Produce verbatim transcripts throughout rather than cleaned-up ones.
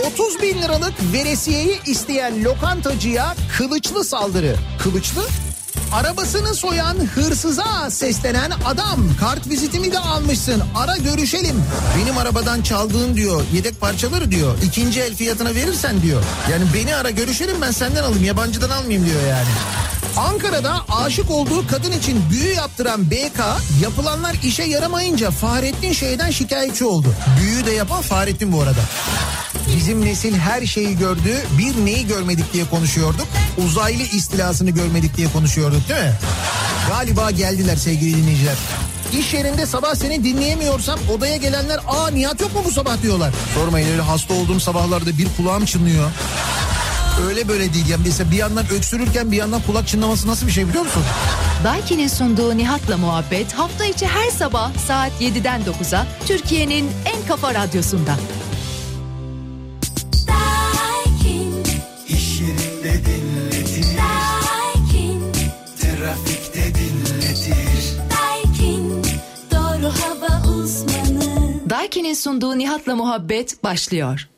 otuz bin liralık veresiyeyi isteyen lokantacıya kılıçlı saldırı. Kılıçlı? Arabasını soyan hırsıza seslenen adam. Kart vizitimi de almışsın, ara görüşelim. Benim arabadan çaldığın diyor, yedek parçaları diyor, ikinci el fiyatına verirsen diyor. Yani beni ara görüşelim, ben senden alayım, yabancıdan almayayım diyor yani. Ankara'da aşık olduğu kadın için büyü yaptıran B K, yapılanlar işe yaramayınca Fahrettin Şeyh'den şikayetçi oldu. Büyüyü de yapan Fahrettin bu arada. Bizim nesil her şeyi gördü, bir neyi görmedik diye konuşuyorduk. Uzaylı istilasını görmedik diye konuşuyorduk değil mi? Galiba geldiler sevgili dinleyiciler. İş yerinde sabah seni dinleyemiyorsam odaya gelenler, aa Nihat yok mu bu sabah diyorlar. Sormayın, öyle hasta olduğum sabahlarda bir kulağım çınlıyor. Öyle böyle değil yani, mesela bir yandan öksürürken bir yandan kulak çınlaması nasıl bir şey biliyor musun? Daiki'nin sunduğu Nihat'la Muhabbet hafta içi her sabah saat yediden dokuza Türkiye'nin en kafa radyosunda. Daiki'nin sunduğu Nihat'la Muhabbet başlıyor.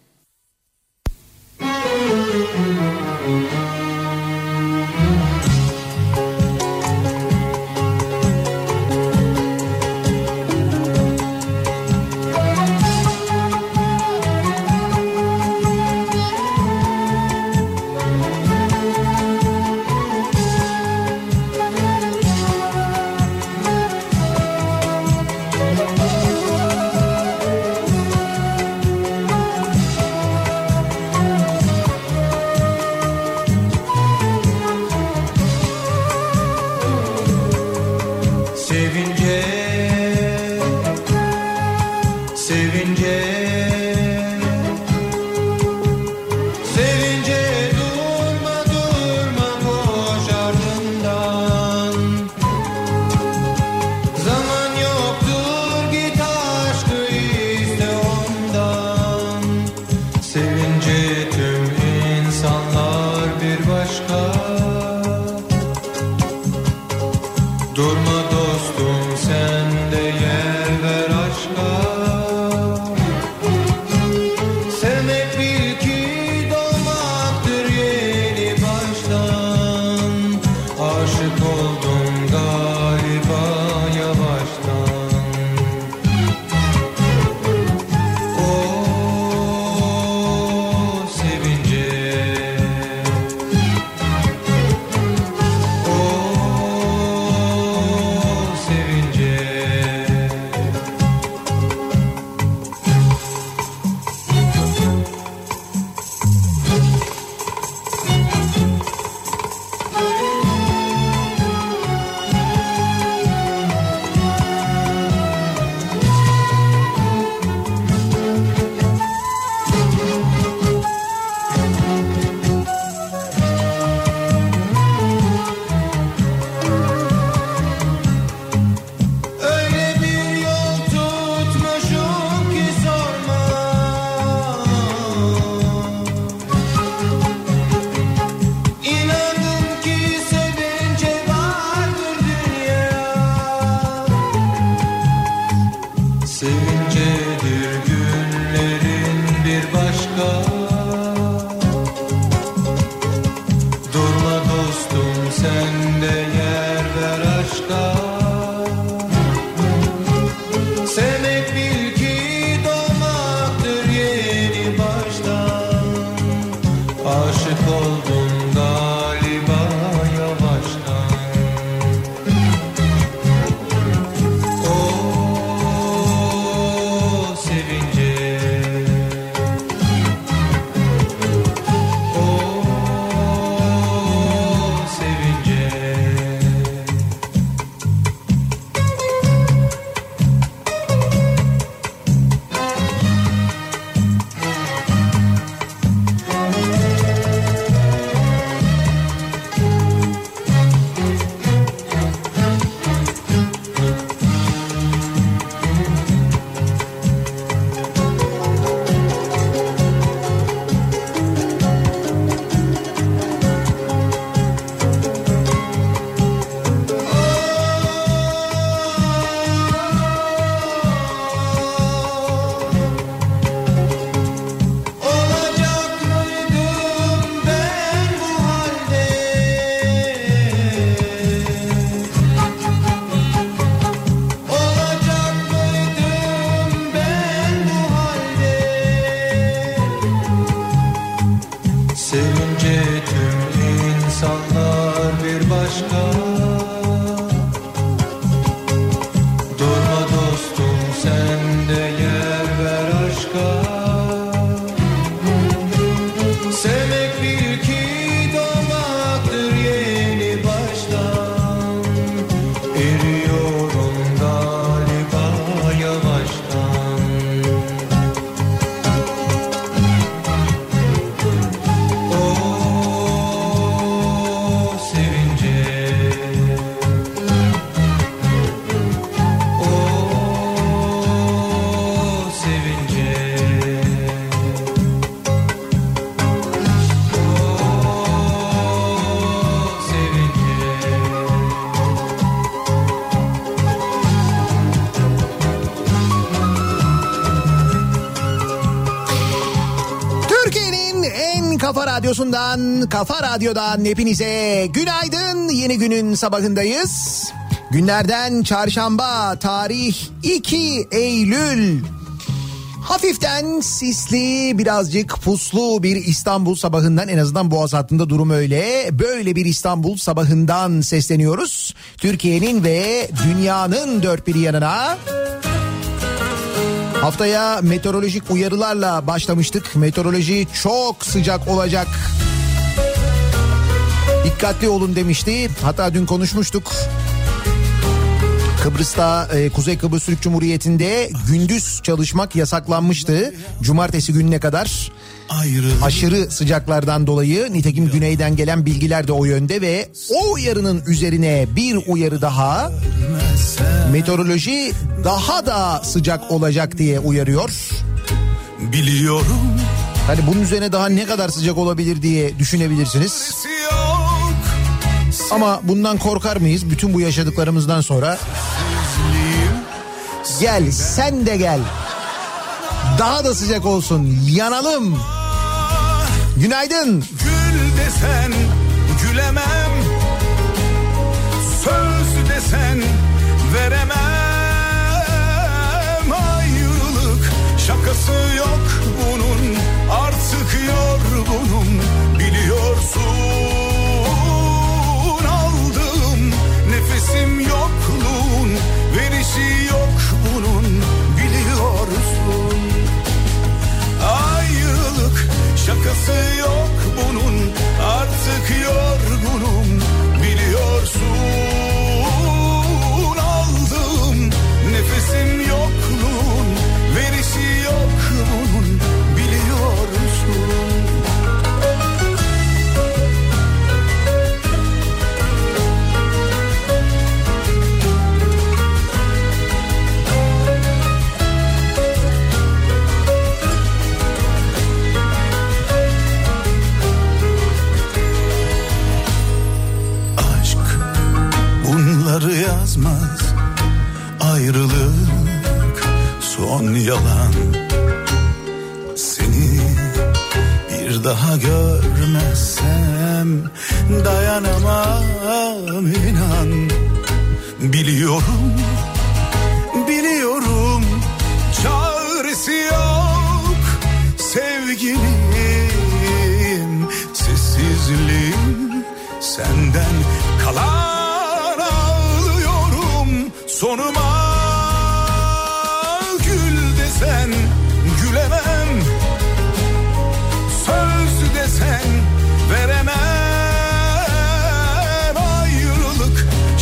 Kafa Radyosu'ndan, Kafa Radyo'dan hepinize günaydın. Yeni günün sabahındayız. Günlerden çarşamba, tarih iki Eylül. Hafiften sisli, birazcık puslu bir İstanbul sabahından, en azından Boğaz hattında durum öyle. Böyle bir İstanbul sabahından sesleniyoruz Türkiye'nin ve dünyanın dört bir yanına. Haftaya meteorolojik uyarılarla başlamıştık. Meteoroloji çok sıcak olacak, dikkatli olun demişti. Hatta dün konuşmuştuk. Kıbrıs'ta, Kuzey Kıbrıs Türk Cumhuriyeti'nde gündüz çalışmak yasaklanmıştı. Cumartesi gününe kadar aşırı sıcaklardan dolayı. Nitekim güneyden gelen bilgiler de o yönde ve o uyarının üzerine bir uyarı daha. Meteoroloji daha da sıcak olacak diye uyarıyor. Biliyorum. Hani bunun üzerine daha ne kadar sıcak olabilir diye düşünebilirsiniz. Ama bundan korkar mıyız? Bütün bu yaşadıklarımızdan sonra gel sen de gel, daha da sıcak olsun, yanalım. Günaydın. Gül desen gülemem, söz desen veremem. Ayrılık şakası yok bunun, artık yorgunum biliyorsun. Nefesim yokluğun, verişi yok bunun biliyorsun. Ayrılık şakası yok bunun, artık yorgunum biliyorsun. Aldım nefesim yokluğun, verişi yok bunun biliyorsun. Yazmaz ayrılık son yalan, seni bir daha görmezsem dayanamam inan. Biliyorum, biliyorum çaresi yok sevgilim, sessizliğim senden kalan. Sonuma gül desen gülemem, söz desen veremem. Ayrılık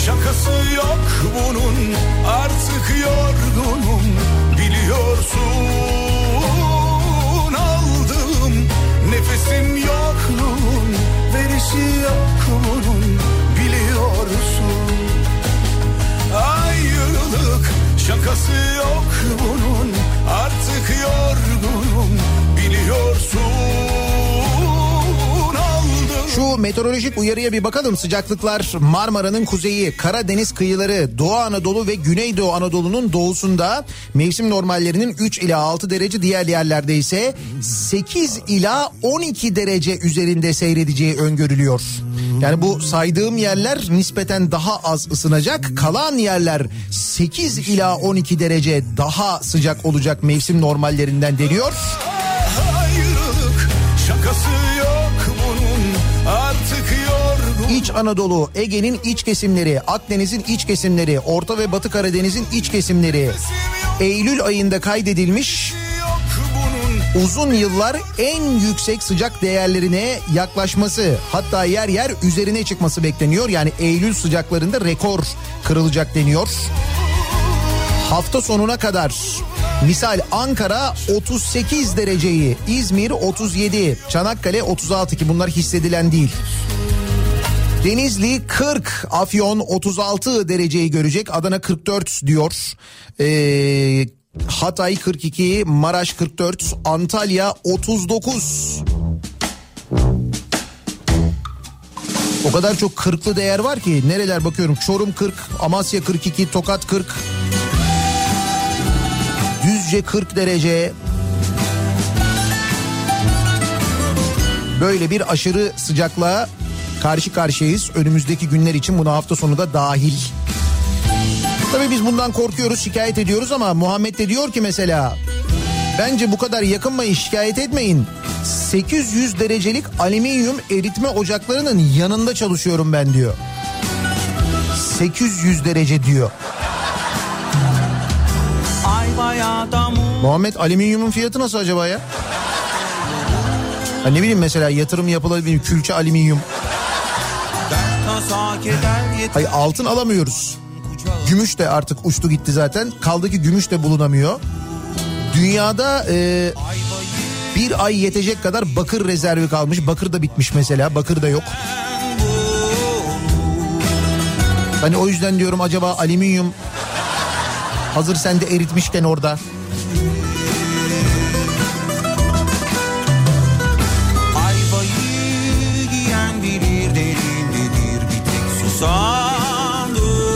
şakası yok bunun, artık yorgunum biliyorsun. Aldım nefesim yokluğun, verişi yok bunun biliyorsun. Ayrılık şakası yok bunun, artık yorgunum biliyorsun. Aldım. Şu meteorolojik uyarıya bir bakalım. Sıcaklıklar Marmara'nın kuzeyi, Karadeniz kıyıları, Doğu Anadolu ve Güneydoğu Anadolu'nun doğusunda mevsim normallerinin üç ila altı derece, diğer yerlerde ise sekiz ila on iki derece üzerinde seyredeceği öngörülüyor. Yani bu saydığım yerler nispeten daha az ısınacak. Kalan yerler sekiz ila on iki derece daha sıcak olacak mevsim normallerinden deniyor. Ayrılık şakası yok bunun, artık yorgun. İç Anadolu, Ege'nin iç kesimleri, Akdeniz'in iç kesimleri, Orta ve Batı Karadeniz'in iç kesimleri Eylül ayında kaydedilmiş uzun yıllar en yüksek sıcak değerlerine yaklaşması, hatta yer yer üzerine çıkması bekleniyor. Yani Eylül sıcaklarında rekor kırılacak deniyor. Hafta sonuna kadar misal Ankara otuz sekiz dereceyi, İzmir otuz yedi, Çanakkale otuz altı ki bunlar hissedilen değil. Denizli kırk, Afyon otuz altı dereceyi görecek, Adana kırk dört diyor. Eee... Hatay kırk iki, Maraş kırk dört, Antalya otuz dokuz. O kadar çok kırklı değer var ki, nereler bakıyorum. Çorum kırk, Amasya kırk iki, Tokat kırk, Düzce kırk derece. böyle bir aşırı sıcaklığa karşı karşıyayız. Önümüzdeki günler için buna hafta sonu da dahil. Tabii biz bundan korkuyoruz, şikayet ediyoruz ama Muhammed de diyor ki mesela, bence bu kadar yakınmayın, şikayet etmeyin. sekiz yüz derecelik alüminyum eritme ocaklarının yanında çalışıyorum ben diyor. sekiz yüz derece diyor. Muhammed, alüminyumun fiyatı nasıl acaba ya? Ya ne bileyim, mesela yatırım yapılabilir, külçe alüminyum. Hayır, altın alamıyoruz. Gümüş de artık uçtu gitti zaten. Kaldı ki gümüş de bulunamıyor. Dünyada e, bir ay yetecek kadar bakır rezervi kalmış. Bakır da bitmiş mesela. Bakır da yok. Hani o yüzden diyorum acaba alüminyum hazır sende eritmişken orada. Ayvayı giyen bilir, derindedir bir tek susan duyar.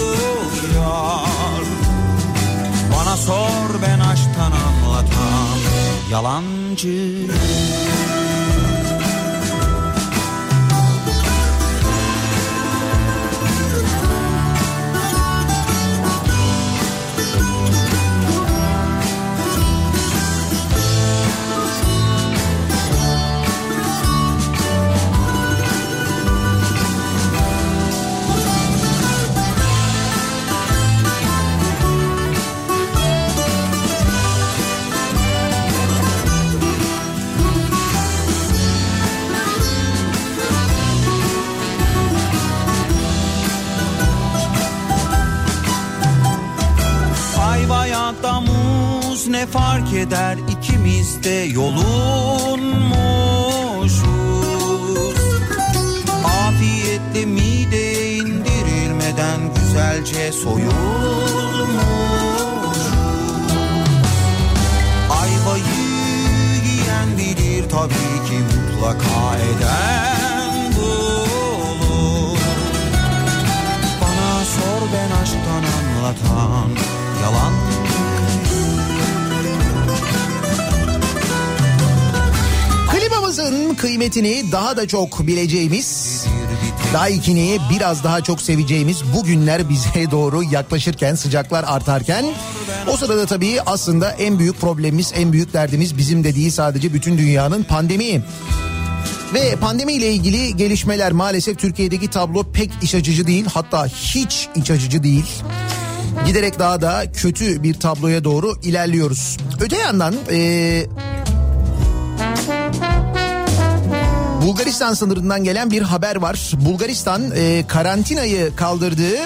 Bana sor, ben aşktan anlatan yalancı. Ne fark eder, ikimiz de yolunmuşuz. Afiyetle mideye indirilmeden güzelce soyulmuş. Ayvayı giyen bilir, tabii ki mutlaka eden bulur. Bana sor, ben aşktan anlatan yalan. Klimamızın kıymetini daha da çok bileceğimiz, daikini biraz daha çok seveceğimiz bu günler bize doğru yaklaşırken, sıcaklar artarken, o sırada tabii aslında en büyük problemimiz, en büyük derdimiz bizim de değil sadece, bütün dünyanın pandemi. Ve pandemiyle ilgili gelişmeler, maalesef Türkiye'deki tablo pek iç açıcı değil, hatta hiç iç açıcı değil. Giderek daha da kötü bir tabloya doğru ilerliyoruz. Öte yandan ee, Bulgaristan sınırından gelen bir haber var. Bulgaristan e, karantinayı kaldırdığı,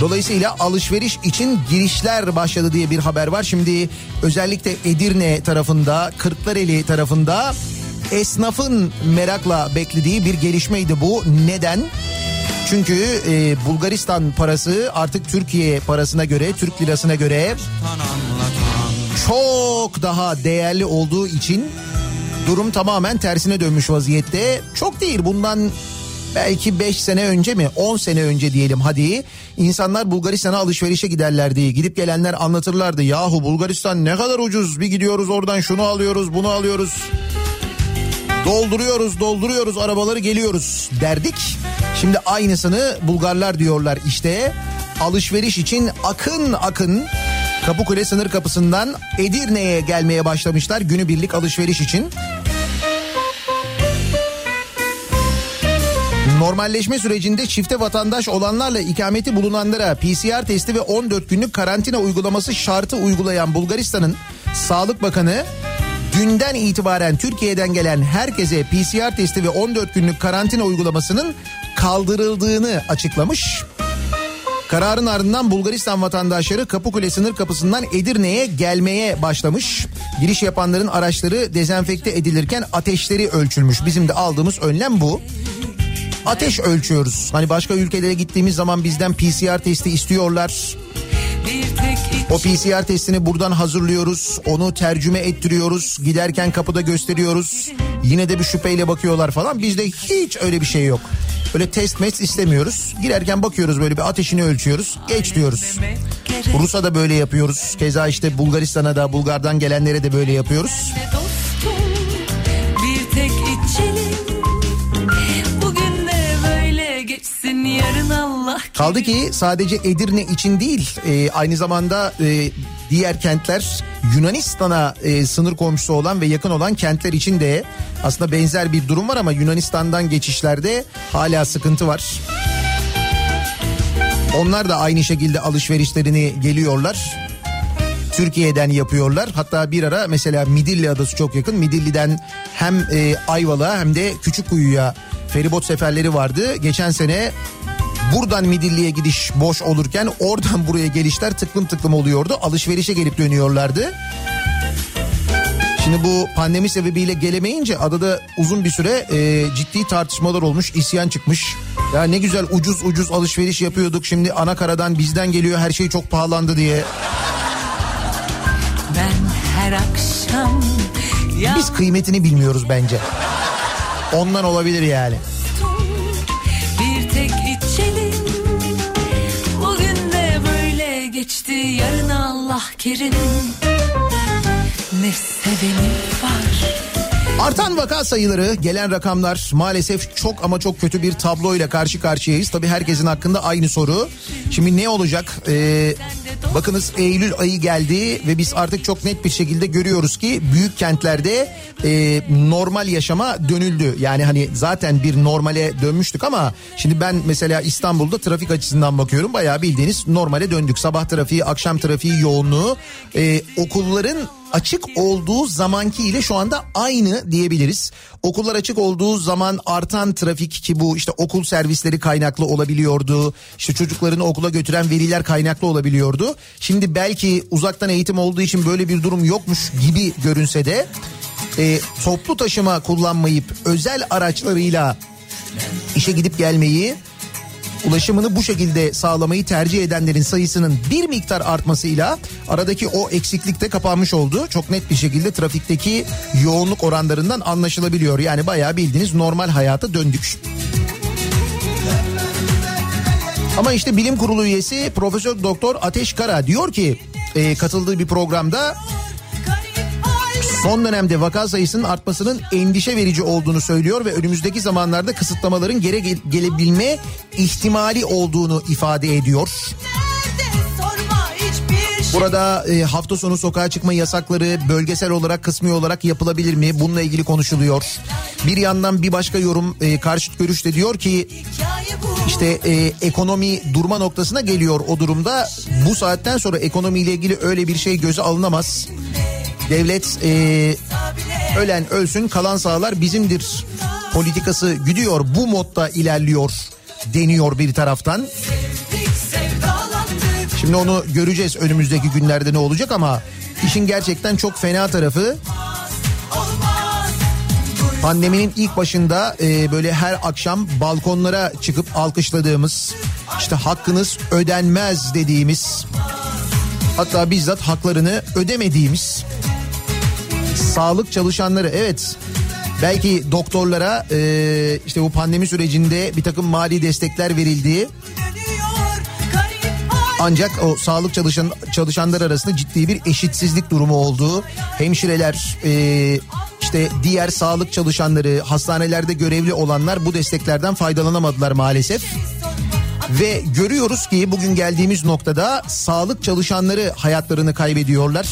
dolayısıyla alışveriş için girişler başladı diye bir haber var. Şimdi özellikle Edirne tarafında, Kırklareli tarafında esnafın merakla beklediği bir gelişmeydi bu. Neden? Çünkü e, Bulgaristan parası artık Türkiye parasına göre, Türk lirasına göre çok daha değerli olduğu için durum tamamen tersine dönmüş vaziyette. Çok değil, bundan belki beş sene önce mi, on sene önce diyelim hadi, insanlar Bulgaristan'a alışverişe giderlerdi. Gidip gelenler anlatırlardı, yahu Bulgaristan ne kadar ucuz, bir gidiyoruz oradan şunu alıyoruz, bunu alıyoruz, dolduruyoruz dolduruyoruz arabaları, geliyoruz derdik. Şimdi aynısını Bulgarlar diyorlar işte, alışveriş için akın akın Kapıkule sınır kapısından Edirne'ye gelmeye başlamışlar günübirlik alışveriş için. Normalleşme sürecinde çifte vatandaş olanlarla ikameti bulunanlara P C R testi ve on dört günlük karantina uygulaması şartı uygulayan Bulgaristan'ın Sağlık Bakanı, dünden itibaren Türkiye'den gelen herkese P C R testi ve on dört günlük karantina uygulamasının kaldırıldığını açıklamış. Kararın ardından Bulgaristan vatandaşları Kapıkule sınır kapısından Edirne'ye gelmeye başlamış. Giriş yapanların araçları dezenfekte edilirken ateşleri ölçülmüş. Bizim de aldığımız önlem bu. Ateş ölçüyoruz. Hani başka ülkelere gittiğimiz zaman bizden P C R testi istiyorlar. O P C R testini buradan hazırlıyoruz. Onu tercüme ettiriyoruz. Giderken kapıda gösteriyoruz. Yine de bir şüpheyle bakıyorlar falan. Bizde hiç öyle bir şey yok. Böyle test mes istemiyoruz. Girerken bakıyoruz, böyle bir ateşini ölçüyoruz. Geç diyoruz. Rus'a da böyle yapıyoruz. Keza işte Bulgaristan'a da, Bulgar'dan gelenlere de böyle yapıyoruz. Dostum, bir tek içelim. Kaldı ki sadece Edirne için değil, e, aynı zamanda e, diğer kentler, Yunanistan'a e, sınır komşusu olan ve yakın olan kentler için de aslında benzer bir durum var ama Yunanistan'dan geçişlerde hala sıkıntı var. Onlar da aynı şekilde alışverişlerini geliyorlar, Türkiye'den yapıyorlar. Hatta bir ara mesela Midilli adası çok yakın. Midilli'den hem e, Ayvalık'a hem de Küçükkuyu'ya feribot seferleri vardı. Geçen sene buradan Midilli'ye gidiş boş olurken oradan buraya gelişler tıklım tıklım oluyordu. Alışverişe gelip dönüyorlardı. Şimdi bu pandemi sebebiyle gelemeyince adada uzun bir süre e, ciddi tartışmalar olmuş, isyan çıkmış. Ya ne güzel ucuz ucuz alışveriş yapıyorduk, şimdi ana karadan bizden geliyor, her şey çok pahalandı diye. Biz kıymetini bilmiyoruz bence. Ondan olabilir yani. Bir tek içelim. Bugün de böyle geçti. Yarın Allah kerim. Ne sevenim var. Artan vaka sayıları, gelen rakamlar, maalesef çok ama çok kötü bir tabloyla karşı karşıyayız. Tabii herkesin hakkında aynı soru. Şimdi ne olacak? Ee, bakınız Eylül ayı geldi ve biz artık çok net bir şekilde görüyoruz ki büyük kentlerde e, normal yaşama dönüldü. Yani hani zaten bir normale dönmüştük ama şimdi ben mesela İstanbul'da trafik açısından bakıyorum. Bayağı bildiğiniz normale döndük. Sabah trafiği, akşam trafiği yoğunluğu, e, okulların açık olduğu zamanki ile şu anda aynı diyebiliriz. Okullar açık olduğu zaman artan trafik, ki bu işte okul servisleri kaynaklı olabiliyordu, İşte çocuklarını okula götüren veliler kaynaklı olabiliyordu. Şimdi belki uzaktan eğitim olduğu için böyle bir durum yokmuş gibi görünse de e, toplu taşıma kullanmayıp özel araçlarıyla işe gidip gelmeyi, ulaşımını bu şekilde sağlamayı tercih edenlerin sayısının bir miktar artmasıyla aradaki o eksiklik de kapanmış oldu. Çok net bir şekilde trafikteki yoğunluk oranlarından anlaşılabiliyor. Yani bayağı bildiğiniz normal hayata döndük. Ama işte bilim kurulu üyesi Profesör Doktor Ateş Kara diyor ki e, katıldığı bir programda, son dönemde vaka sayısının artmasının endişe verici olduğunu söylüyor ve önümüzdeki zamanlarda kısıtlamaların geri gel- gelebilme ihtimali olduğunu ifade ediyor. Burada e, hafta sonu sokağa çıkma yasakları bölgesel olarak, kısmi olarak yapılabilir mi? Bununla ilgili konuşuluyor. Bir yandan bir başka yorum, e, karşıt görüş de diyor ki işte e, ekonomi durma noktasına geliyor o durumda. Bu saatten sonra ekonomiyle ilgili öyle bir şey göze alınamaz. Devlet e, ölen ölsün kalan sağlar bizimdir politikası gidiyor, bu modda ilerliyor deniyor bir taraftan. Şimdi onu göreceğiz önümüzdeki günlerde ne olacak ama işin gerçekten çok fena tarafı, pandeminin ilk başında e, böyle her akşam balkonlara çıkıp alkışladığımız, işte hakkınız ödenmez dediğimiz, hatta bizzat haklarını ödemediğimiz sağlık çalışanları, evet belki doktorlara e, işte bu pandemi sürecinde bir takım mali destekler verildiği, ancak o sağlık çalışan çalışanlar arasında ciddi bir eşitsizlik durumu olduğu, hemşireler, e, işte diğer sağlık çalışanları, hastanelerde görevli olanlar bu desteklerden faydalanamadılar maalesef. Ve görüyoruz ki bugün geldiğimiz noktada sağlık çalışanları hayatlarını kaybediyorlar.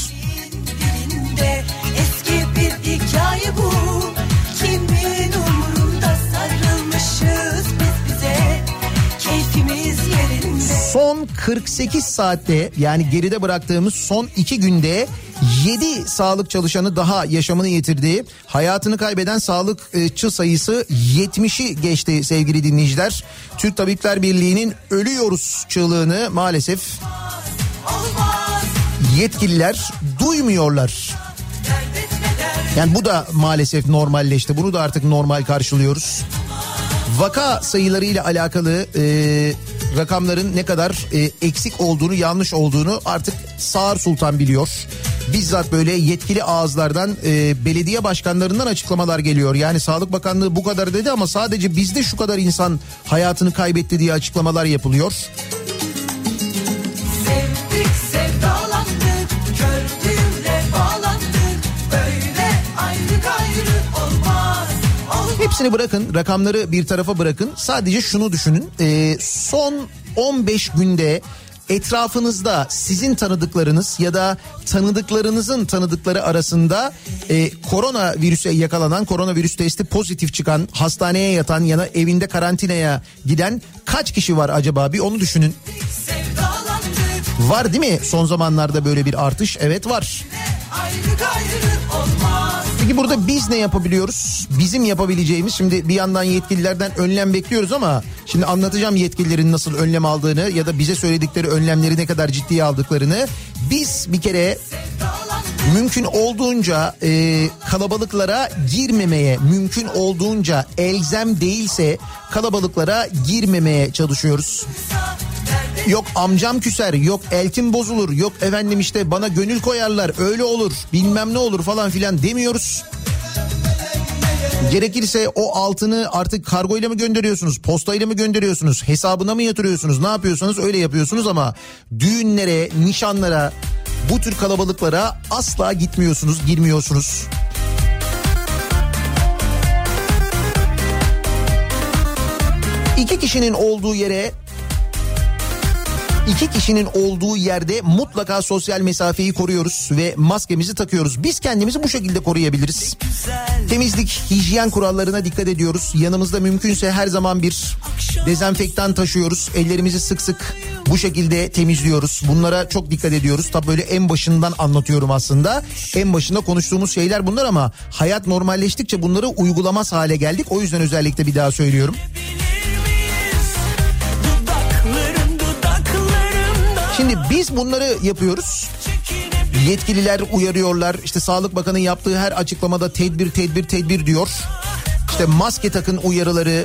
Son kırk sekiz saatte, yani geride bıraktığımız son iki günde yedi sağlık çalışanı daha yaşamını yitirdi. Hayatını kaybeden sağlıkçı sayısı yetmişi geçti sevgili dinleyiciler. Türk Tabipler Birliği'nin ölüyoruz çığlığını maalesef yetkililer duymuyorlar. Yani bu da maalesef normalleşti. Bunu da artık normal karşılıyoruz. Vaka sayılarıyla alakalı e, rakamların ne kadar e, eksik olduğunu, yanlış olduğunu artık Sağır Sultan biliyor. Bizzat böyle yetkili ağızlardan, e, belediye başkanlarından açıklamalar geliyor. Yani Sağlık Bakanlığı bu kadar dedi ama sadece bizde şu kadar insan hayatını kaybetti diye açıklamalar yapılıyor. Sevdik, sevdalandık, gördüğümle bağlandık, böyle ayrı gayrı olmaz. Hepsini bırakın, rakamları bir tarafa bırakın. Sadece şunu düşünün. E, son on beş günde etrafınızda sizin tanıdıklarınız ya da tanıdıklarınızın tanıdıkları arasında e, koronavirüse yakalanan, koronavirüs testi pozitif çıkan, hastaneye yatan ya da evinde karantinaya giden kaç kişi var acaba? Bir onu düşünün. Var değil mi? Son zamanlarda böyle bir artış. Evet, var. Peki burada biz ne yapabiliyoruz? Bizim yapabileceğimiz, şimdi bir yandan yetkililerden önlem bekliyoruz ama şimdi anlatacağım yetkililerin nasıl önlem aldığını ya da bize söyledikleri önlemleri ne kadar ciddiye aldıklarını. Biz bir kere mümkün olduğunca e, kalabalıklara girmemeye, mümkün olduğunca elzem değilse kalabalıklara girmemeye çalışıyoruz. Yok amcam küser, yok eltim bozulur, yok efendim işte bana gönül koyarlar, öyle olur, bilmem ne olur falan filan demiyoruz. Gerekirse o altını artık kargoyla mı gönderiyorsunuz, postayla mı gönderiyorsunuz, hesabına mı yatırıyorsunuz, ne yapıyorsanız öyle yapıyorsunuz ama düğünlere, nişanlara, bu tür kalabalıklara asla gitmiyorsunuz, girmiyorsunuz. İki kişinin olduğu yere... İki kişinin olduğu yerde mutlaka sosyal mesafeyi koruyoruz ve maskemizi takıyoruz. Biz kendimizi bu şekilde koruyabiliriz. Temizlik, hijyen kurallarına dikkat ediyoruz. Yanımızda mümkünse her zaman bir dezenfektan taşıyoruz. Ellerimizi sık sık bu şekilde temizliyoruz. Bunlara çok dikkat ediyoruz. Tabii böyle en başından anlatıyorum aslında. En başında konuştuğumuz şeyler bunlar ama hayat normalleştikçe bunları uygulamaz hale geldik. O yüzden özellikle bir daha söylüyorum. Şimdi biz bunları yapıyoruz. Yetkililer uyarıyorlar. İşte Sağlık Bakanı yaptığı her açıklamada tedbir tedbir tedbir diyor. İşte maske takın uyarıları,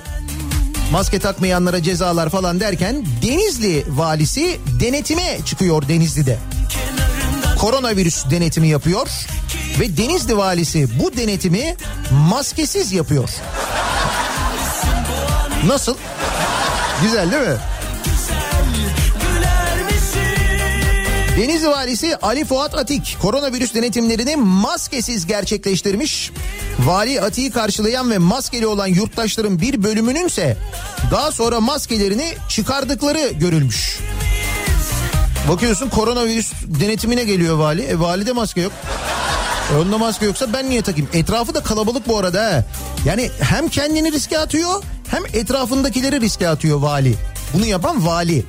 maske takmayanlara cezalar falan derken Denizli valisi denetime çıkıyor Denizli'de. Koronavirüs denetimi yapıyor ve Denizli valisi bu denetimi maskesiz yapıyor. Nasıl? Güzel değil mi? Denizli valisi Ali Fuat Atik koronavirüs denetimlerini maskesiz gerçekleştirmiş. Vali Atik'i karşılayan ve maskeli olan yurttaşların bir bölümününse daha sonra maskelerini çıkardıkları görülmüş. Bakıyorsun koronavirüs denetimine geliyor vali. E valide maske yok. E onda maske yoksa ben niye takayım? Etrafı da kalabalık bu arada he. Yani hem kendini riske atıyor hem etrafındakileri riske atıyor vali. Bunu yapan vali.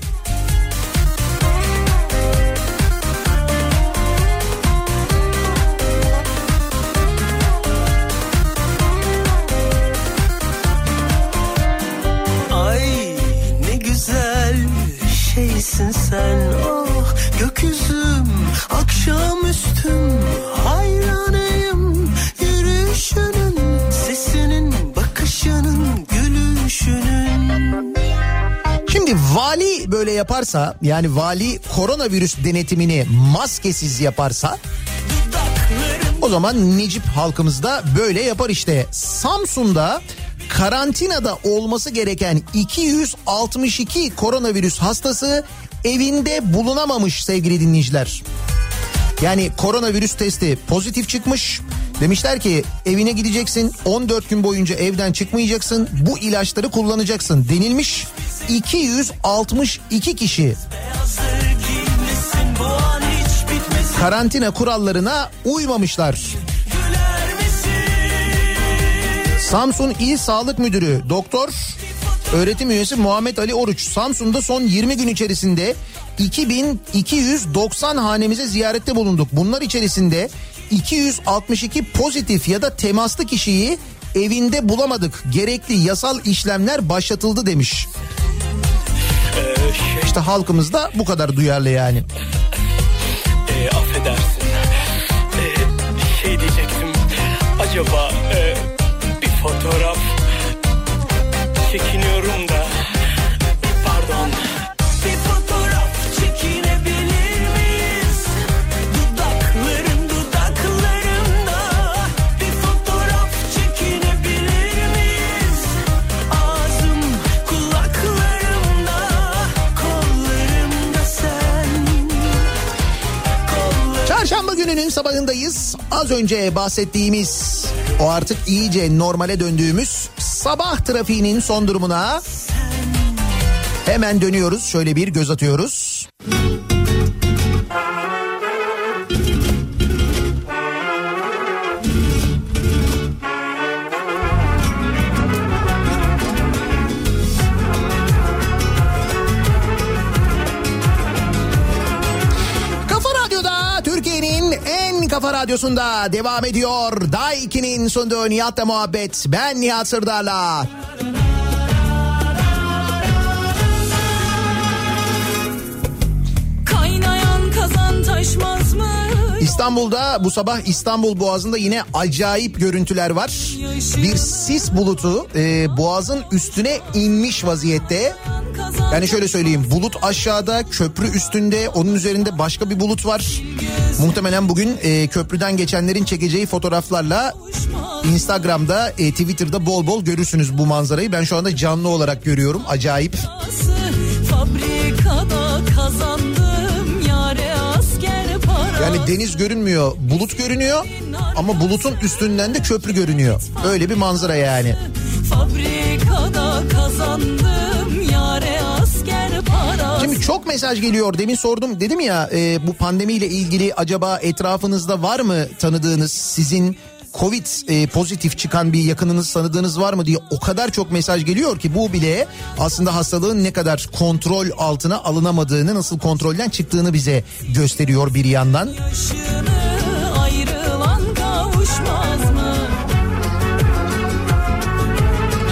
Sen oh gökyüzüm akşam üstüm hayranıyım yürüyüşünün sesinin bakışının gülüşünün. Şimdi vali böyle yaparsa, yani vali koronavirüs denetimini maskesiz yaparsa o zaman Necip halkımız da böyle yapar işte. Samsun'da karantinada olması gereken iki yüz altmış iki koronavirüs hastası evinde bulunamamış sevgili dinleyiciler. Yani koronavirüs testi pozitif çıkmış. Demişler ki evine gideceksin, on dört gün boyunca evden çıkmayacaksın, bu ilaçları kullanacaksın denilmiş. iki yüz altmış iki kişi karantina kurallarına uymamışlar. Samsun İl Sağlık Müdürü Doktor Öğretim Üyesi Muhammed Ali Oruç, Samsun'da son yirmi gün içerisinde iki bin iki yüz doksan hanemize ziyarette bulunduk. Bunlar içerisinde iki yüz altmış iki pozitif ya da temaslı kişiyi evinde bulamadık. Gerekli yasal işlemler başlatıldı demiş. İşte halkımız da bu kadar duyarlı yani. E, affedersin. E, şey diyecektim. Acaba... E... Fotoğraf çekiniyorum da pardon. Bir fotoğraf çekinebilir miyiz? Dudaklarım dudaklarımda bir fotoğraf çekinebilir miyiz? Ağzım kulaklarımda kollarımda sen. Kollarımda... Çarşamba gününün sabahındayız. Az önce bahsettiğimiz, o artık iyice normale döndüğümüz sabah trafiğinin son durumuna Hemen dönüyoruz, şöyle bir göz atıyoruz. Kafa Radyosu'nda devam ediyor. Day iki'nin sunduğu Nihat'la Muhabbet. Ben Nihat Sırdar'la. Kaynayan kazan taşmaz mı? İstanbul'da bu sabah İstanbul Boğazı'nda yine acayip görüntüler var. Bir sis bulutu e, boğazın üstüne inmiş vaziyette. Yani şöyle söyleyeyim, bulut aşağıda, köprü üstünde, onun üzerinde başka bir bulut var. Muhtemelen bugün e, köprüden geçenlerin çekeceği fotoğraflarla Instagram'da, e, Twitter'da bol bol görürsünüz bu manzarayı. Ben şu anda canlı olarak görüyorum, acayip. Yani deniz görünmüyor, bulut görünüyor ama bulutun üstünden de köprü görünüyor. Öyle bir manzara yani. Fabrikada kazandım yare asker para. Şimdi çok mesaj geliyor. Demin sordum, dedim ya e, bu pandemiyle ilgili acaba etrafınızda var mı tanıdığınız, sizin Covid e, pozitif çıkan bir yakınınız, tanıdığınız var mı diye. O kadar çok mesaj geliyor ki bu bile aslında hastalığın ne kadar kontrol altına alınamadığını, nasıl kontrolden çıktığını bize gösteriyor bir yandan. Yaşını ayrılan kavuşmaz mı?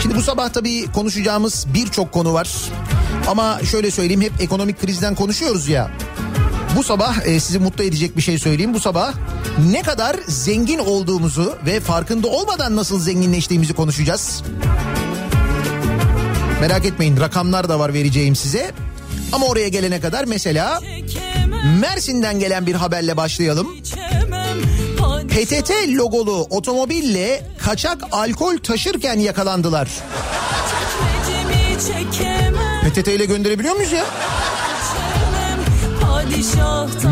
Şimdi bu sabah tabii konuşacağımız birçok konu var. Ama şöyle söyleyeyim, hep ekonomik krizden konuşuyoruz ya. Bu sabah e, sizi mutlu edecek bir şey söyleyeyim. Bu sabah ne kadar zengin olduğumuzu ve farkında olmadan nasıl zenginleştiğimizi konuşacağız. Merak etmeyin, rakamlar da var vereceğim size. Ama oraya gelene kadar mesela Mersin'den gelen bir haberle başlayalım. P T T logolu otomobille kaçak alkol taşırken yakalandılar. P T T ile gönderebiliyor muyuz ya?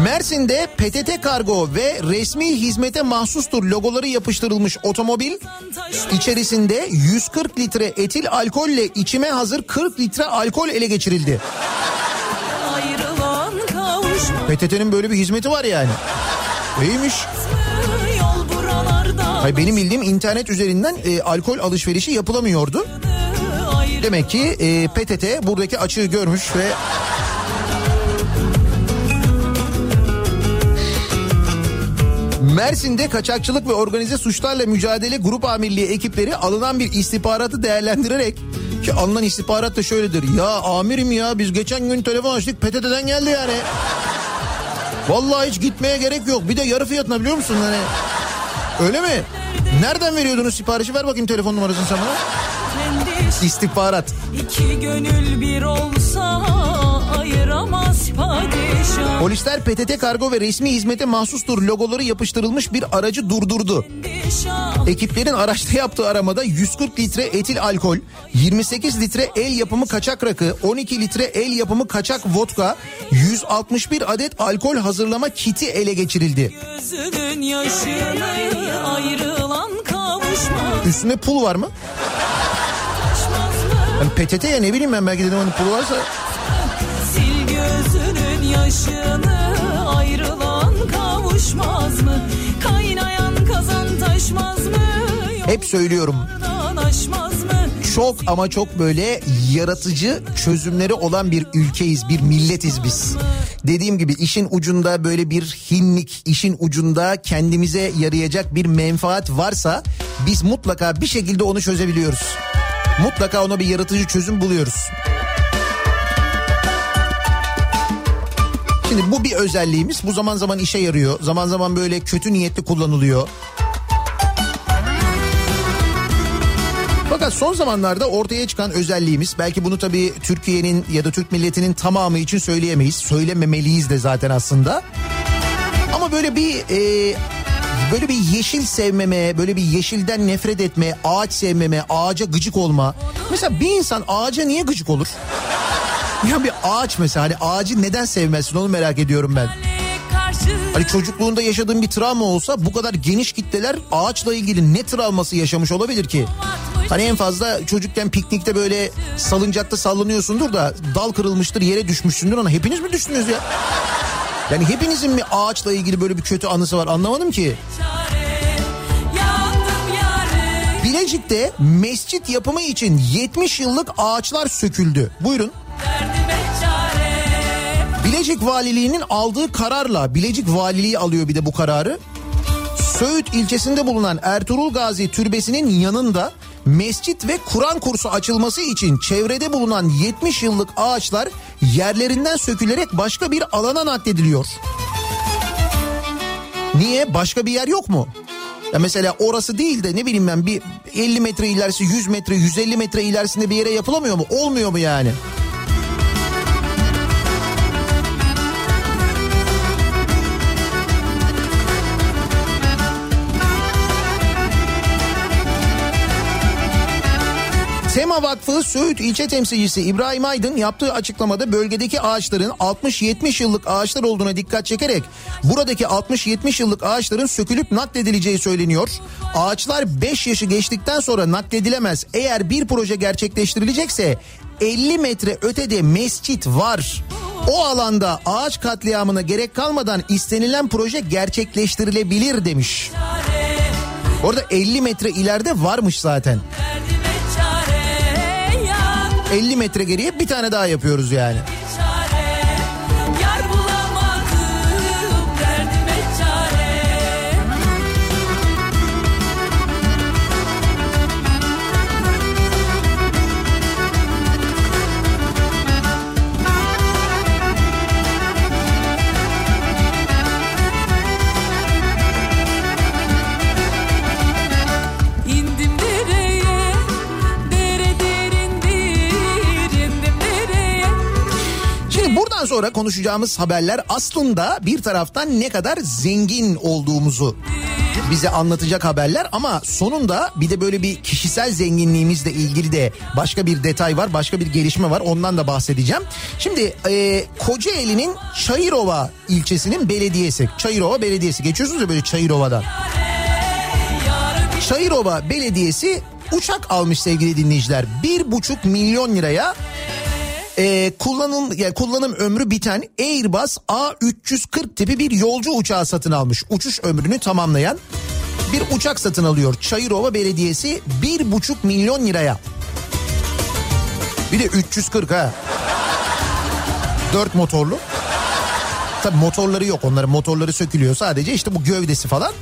Mersin'de P T T Kargo ve Resmi Hizmete Mahsustur logoları yapıştırılmış otomobil içerisinde yüz kırk litre etil alkolle içime hazır kırk litre alkol ele geçirildi. P T T'nin böyle bir hizmeti var yani. İyiymiş. Hayır, benim bildiğim internet üzerinden e, alkol alışverişi yapılamıyordu. Demek ki e, P T T buradaki açığı görmüş ve... Mersin'de kaçakçılık ve organize suçlarla mücadele grup amirliği ekipleri alınan bir istihbaratı değerlendirerek, ki alınan istihbarat da şöyledir. Ya amirim ya, biz geçen gün telefon açtık, P T T'den geldi yani. Vallahi hiç gitmeye gerek yok. Bir de yarı fiyatına, biliyor musun hani? Öyle mi? Nereden veriyordunuz siparişi? Ver bakayım telefon numarasını sana. İstihbarat. İki gönül bir olsa ayıramaz padişah. Polisler P T T Kargo ve Resmi Hizmete Mahsustur logoları yapıştırılmış bir aracı durdurdu. Ekiplerin araçta yaptığı aramada yüz kırk litre etil alkol, yirmi sekiz litre el yapımı kaçak rakı, on iki litre el yapımı kaçak vodka, yüz altmış bir adet alkol hazırlama kiti ele geçirildi. Gözünün yaşını ayrılan kavuşmaz. Üstünde pul var mı? Yani P T T'ye ne bileyim ben, belki dedim hani pulu varsa. Sil gözünün yaşını, ayrılan kavuşmaz mı? Kaynayan kazan taşmaz mı? Hep söylüyorum. Çok ama çok böyle yaratıcı çözümleri olan bir ülkeyiz, bir milletiz biz. Dediğim gibi işin ucunda böyle bir hinlik, işin ucunda kendimize yarayacak bir menfaat varsa biz mutlaka bir şekilde onu çözebiliyoruz. Mutlaka ona bir yaratıcı çözüm buluyoruz. Şimdi bu bir özelliğimiz. Bu zaman zaman işe yarıyor. Zaman zaman böyle kötü niyetli kullanılıyor. Fakat son zamanlarda ortaya çıkan özelliğimiz, belki bunu tabii Türkiye'nin ya da Türk milletinin tamamı için söyleyemeyiz. Söylememeliyiz de zaten aslında. Ama böyle bir... Ee, Böyle bir yeşil sevmeme, böyle bir yeşilden nefret etme, ağaç sevmeme, ağaca gıcık olma. Mesela bir insan ağaca niye gıcık olur? Ya bir ağaç mesela, hani ağacı neden sevmezsin, onu merak ediyorum ben. Hani çocukluğunda yaşadığın bir travma olsa bu kadar geniş kitleler ağaçla ilgili ne travması yaşamış olabilir ki? Hani en fazla çocukken piknikte böyle salıncakta sallanıyorsundur da dal kırılmıştır, yere düşmüşsündür, ama hepiniz mi düştünüz ya? Yani hepinizin mi ağaçla ilgili böyle bir kötü anısı var, anlamadım ki. Bilecik'te mescit yapımı için yetmiş yıllık ağaçlar söküldü. Buyurun. Bilecik Valiliği'nin aldığı kararla, Bilecik Valiliği alıyor bir de bu kararı. Söğüt ilçesinde bulunan Ertuğrul Gazi Türbesi'nin yanında mescit ve Kur'an kursu açılması için çevrede bulunan yetmiş yıllık ağaçlar yerlerinden sökülerek başka bir alana naklediliyor. Niye? Başka bir yer yok mu? Ya mesela orası değil de ne bileyim ben bir elli metre ilerisi, yüz metre, yüz elli metre ilerisinde bir yere yapılamıyor mu? Olmuyor mu yani? Tema Vakfı Söğüt İlçe Temsilcisi İbrahim Aydın yaptığı açıklamada bölgedeki ağaçların altmış yetmiş yıllık ağaçlar olduğuna dikkat çekerek buradaki altmış yetmiş yıllık ağaçların sökülüp nakledileceği söyleniyor. Ağaçlar beş yaşı geçtikten sonra nakledilemez. Eğer bir proje gerçekleştirilecekse elli metre ötede mescit var. O alanda ağaç katliamına gerek kalmadan istenilen proje gerçekleştirilebilir demiş. Orada elli metre ileride varmış zaten. elli metre geriye bir tane daha yapıyoruz yani. Sonra konuşacağımız haberler aslında bir taraftan ne kadar zengin olduğumuzu bize anlatacak haberler, ama sonunda bir de böyle bir kişisel zenginliğimizle ilgili de başka bir detay var, başka bir gelişme var, ondan da bahsedeceğim. Şimdi e, Kocaeli'nin Çayırova ilçesinin belediyesi, Çayırova Belediyesi geçiyorsunuz ya böyle Çayırova'dan. Çayırova Belediyesi uçak almış sevgili dinleyiciler, bir buçuk milyon liraya. Ee, kullanım, yani kullanım ömrü biten Airbus A üç yüz kırk tipi bir yolcu uçağı satın almış. Uçuş ömrünü tamamlayan bir uçak satın alıyor Çayırova Belediyesi bir buçuk milyon liraya. Bir de üç yüz kırk ha. dört motorlu. Tabii motorları yok, onların motorları sökülüyor sadece, işte bu gövdesi falan.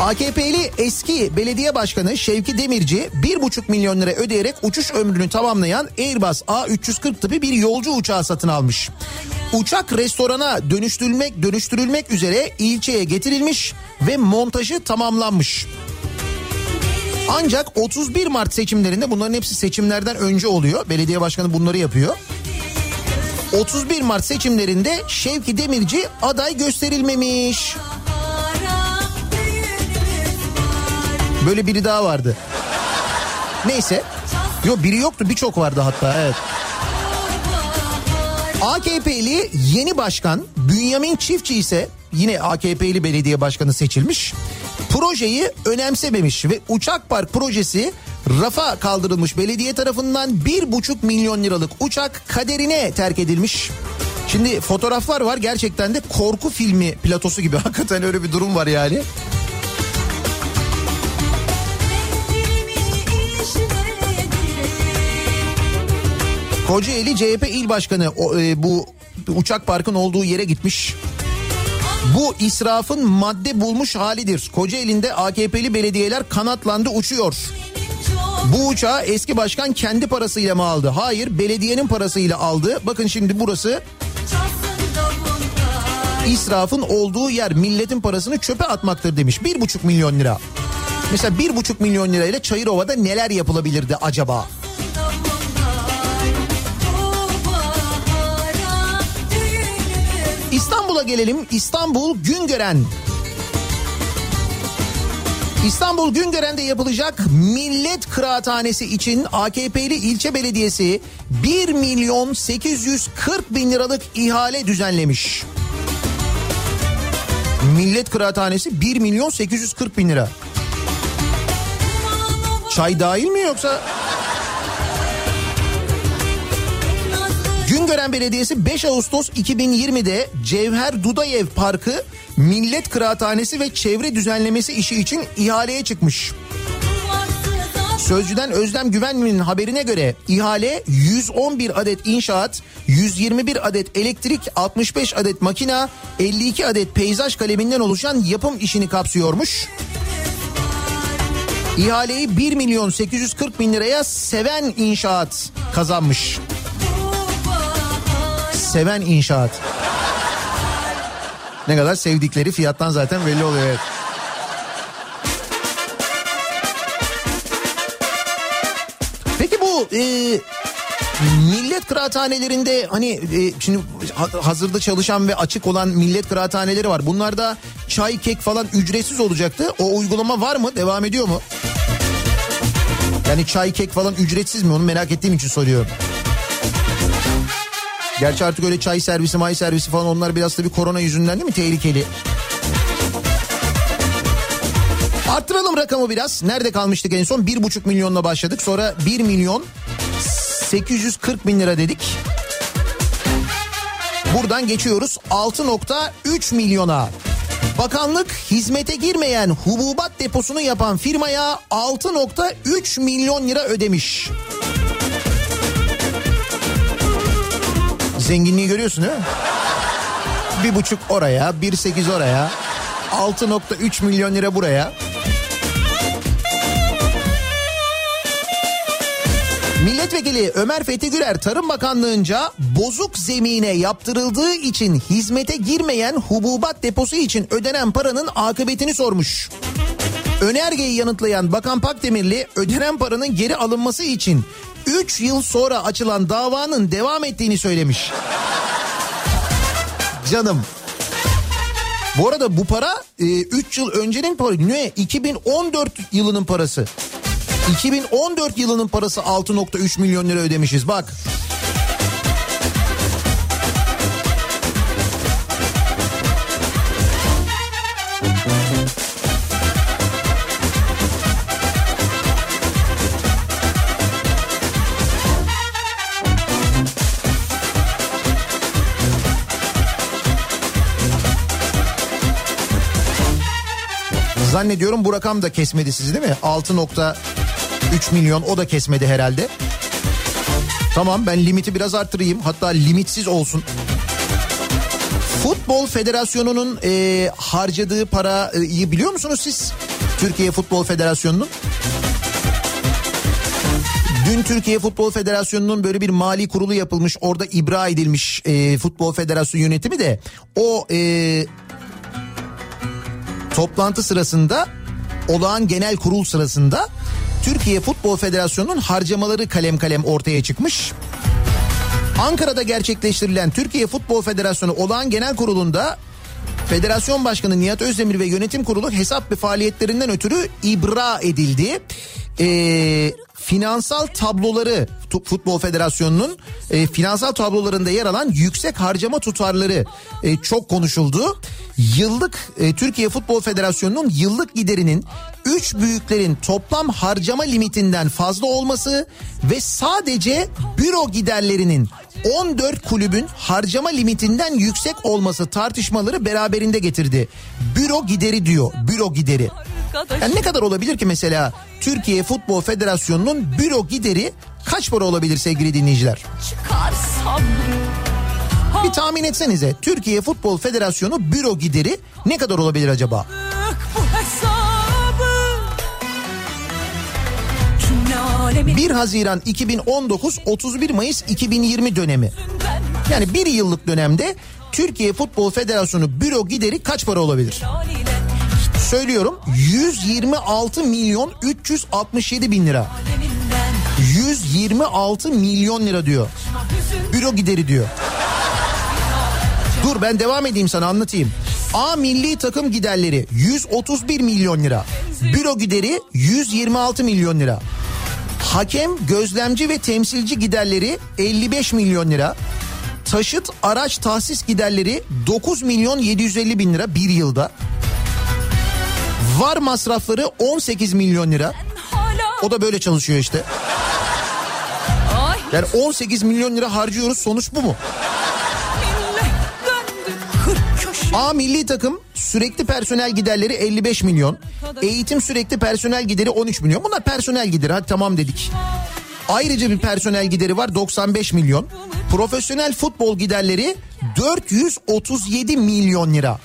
A K P'li eski belediye başkanı Şevki Demirci bir buçuk milyon lira ödeyerek uçuş ömrünü tamamlayan Airbus A üç yüz kırk tipi bir yolcu uçağı satın almış. Uçak restorana dönüştürülmek, dönüştürülmek üzere ilçeye getirilmiş ve montajı tamamlanmış. Ancak otuz bir Mart seçimlerinde, bunların hepsi seçimlerden önce oluyor, belediye başkanı bunları yapıyor. otuz bir Mart seçimlerinde Şevki Demirci aday gösterilmemiş. Böyle biri daha vardı. Neyse. Yok, biri yoktu, birçok vardı hatta, evet. A K P'li yeni başkan Bünyamin Çiftçi ise yine A K P'li belediye başkanı seçilmiş. Projeyi önemsememiş ve uçak park projesi rafa kaldırılmış. Belediye tarafından bir buçuk milyon liralık uçak kaderine terk edilmiş. Şimdi fotoğraflar var, gerçekten de korku filmi platosu gibi, hakikaten öyle bir durum var yani. Kocaeli C H P İl Başkanı bu uçak parkın olduğu yere gitmiş. Bu israfın madde bulmuş halidir. Kocaeli'nde A K P'li belediyeler kanatlandı, uçuyor. Bu uçağı eski başkan kendi parasıyla mı aldı? Hayır, belediyenin parasıyla aldı. Bakın şimdi burası israfın olduğu yer, milletin parasını çöpe atmaktır demiş. Bir buçuk milyon lira. Mesela bir buçuk milyon lirayla Çayırova'da neler yapılabilirdi acaba? İstanbul'a gelelim. İstanbul Güngören. İstanbul Güngören'de yapılacak Millet Kıraathanesi için A K P'li ilçe belediyesi bir milyon sekiz yüz kırk bin liralık ihale düzenlemiş. Millet Kıraathanesi bir milyon sekiz yüz kırk bin lira. Çay dahil mi yoksa? Güngören Belediyesi beş Ağustos iki bin yirmi'de Cevher Dudayev Parkı Millet Kıraathanesi ve Çevre Düzenlemesi işi için ihaleye çıkmış. Sözcüden Özlem Güvenli'nin haberine göre ihale yüz on bir adet inşaat, yüz yirmi bir adet elektrik, altmış beş adet makina, elli iki adet peyzaj kaleminden oluşan yapım işini kapsıyormuş. İhaleyi bir milyon sekiz yüz kırk bin liraya Seven İnşaat kazanmış. Seven İnşaat. Ne kadar sevdikleri fiyattan zaten belli oluyor. Evet. Peki bu e, millet kıraathanelerinde hani e, şimdi hazırda çalışan ve açık olan millet kıraathaneleri var. Bunlarda çay, kek falan ücretsiz olacaktı. O uygulama var mı? Devam ediyor mu? Yani çay, kek falan ücretsiz mi? Onu merak ettiğim için soruyorum. Gerçi artık öyle çay servisi, may servisi falan onlar biraz tabii korona yüzünden değil mi tehlikeli? Arttıralım rakamı biraz. Nerede kalmıştık en son? bir buçuk milyonla başladık. Sonra bir milyon sekiz yüz kırk bin lira dedik. Buradan geçiyoruz altı virgül üç milyona. Bakanlık hizmete girmeyen hububat deposunu yapan firmaya altı virgül üç milyon lira ödemiş. Zenginliği görüyorsun değil mi? Bir buçuk oraya, bir virgül sekiz oraya, altı virgül üç milyon lira buraya. Milletvekili Ömer Fethi Gürer, Tarım Bakanlığı'nca bozuk zemine yaptırıldığı için hizmete girmeyen hububat deposu için ödenen paranın akıbetini sormuş. Önergeyi yanıtlayan Bakan Pakdemirli, ödenen paranın geri alınması için üç yıl sonra açılan davanın devam ettiğini söylemiş. Canım. Bu arada bu para üç yıl öncenin parası. Ne? iki bin on dört yılının parası. iki bin on dört yılının parası altı virgül üç milyon lira ödemişiz bak. Zannediyorum bu rakam da kesmedi sizi değil mi? altı virgül üç milyon o da kesmedi herhalde. Tamam, ben limiti biraz arttırayım. Hatta limitsiz olsun. Futbol Federasyonu'nun e, harcadığı parayı biliyor musunuz siz? Türkiye Futbol Federasyonu'nun. Dün Türkiye Futbol Federasyonu'nun böyle bir mali kurulu yapılmış. Orada ibra edilmiş e, Futbol Federasyonu yönetimi de o... E, toplantı sırasında, olağan genel kurul sırasında Türkiye Futbol Federasyonu'nun harcamaları kalem kalem ortaya çıkmış. Ankara'da gerçekleştirilen Türkiye Futbol Federasyonu Olağan Genel Kurulu'nda Federasyon Başkanı Nihat Özdemir ve Yönetim Kurulu hesap ve faaliyetlerinden ötürü ibra edildi. Ee, finansal tabloları, Futbol Federasyonu'nun e, finansal tablolarında yer alan yüksek harcama tutarları e, çok konuşuldu. Yıllık e, Türkiye Futbol Federasyonu'nun yıllık giderinin üç büyüklerin toplam harcama limitinden fazla olması ve sadece büro giderlerinin on dört kulübün harcama limitinden yüksek olması tartışmaları beraberinde getirdi. Büro gideri diyor, büro gideri. Yani ne kadar olabilir ki mesela Türkiye Futbol Federasyonu'nun büro gideri kaç para olabilir sevgili dinleyiciler? Bir tahmin etsenize, Türkiye Futbol Federasyonu büro gideri ne kadar olabilir acaba? bir Haziran iki bin on dokuz otuz bir Mayıs iki bin yirmi dönemi. Yani bir yıllık dönemde Türkiye Futbol Federasyonu büro gideri kaç para olabilir? Söylüyorum, yüz yirmi altı milyon üç yüz altmış yedi bin lira. yüz yirmi altı milyon lira diyor. Büro gideri diyor. Dur ben devam edeyim, sana anlatayım. A milli takım giderleri yüz otuz bir milyon lira. Büro gideri yüz yirmi altı milyon lira. Hakem, gözlemci ve temsilci giderleri elli beş milyon lira. Taşıt, araç, tahsis giderleri dokuz milyon yedi yüz elli bin lira bir yılda. V A R masrafları on sekiz milyon lira. O da böyle çalışıyor işte. Yani on sekiz milyon lira harcıyoruz, sonuç bu mu? A milli takım sürekli personel giderleri elli beş milyon. Eğitim sürekli personel gideri on üç milyon. Bunlar personel gideri, hadi tamam dedik. Ayrıca bir personel gideri var, doksan beş milyon. Profesyonel futbol giderleri dört yüz otuz yedi milyon lira.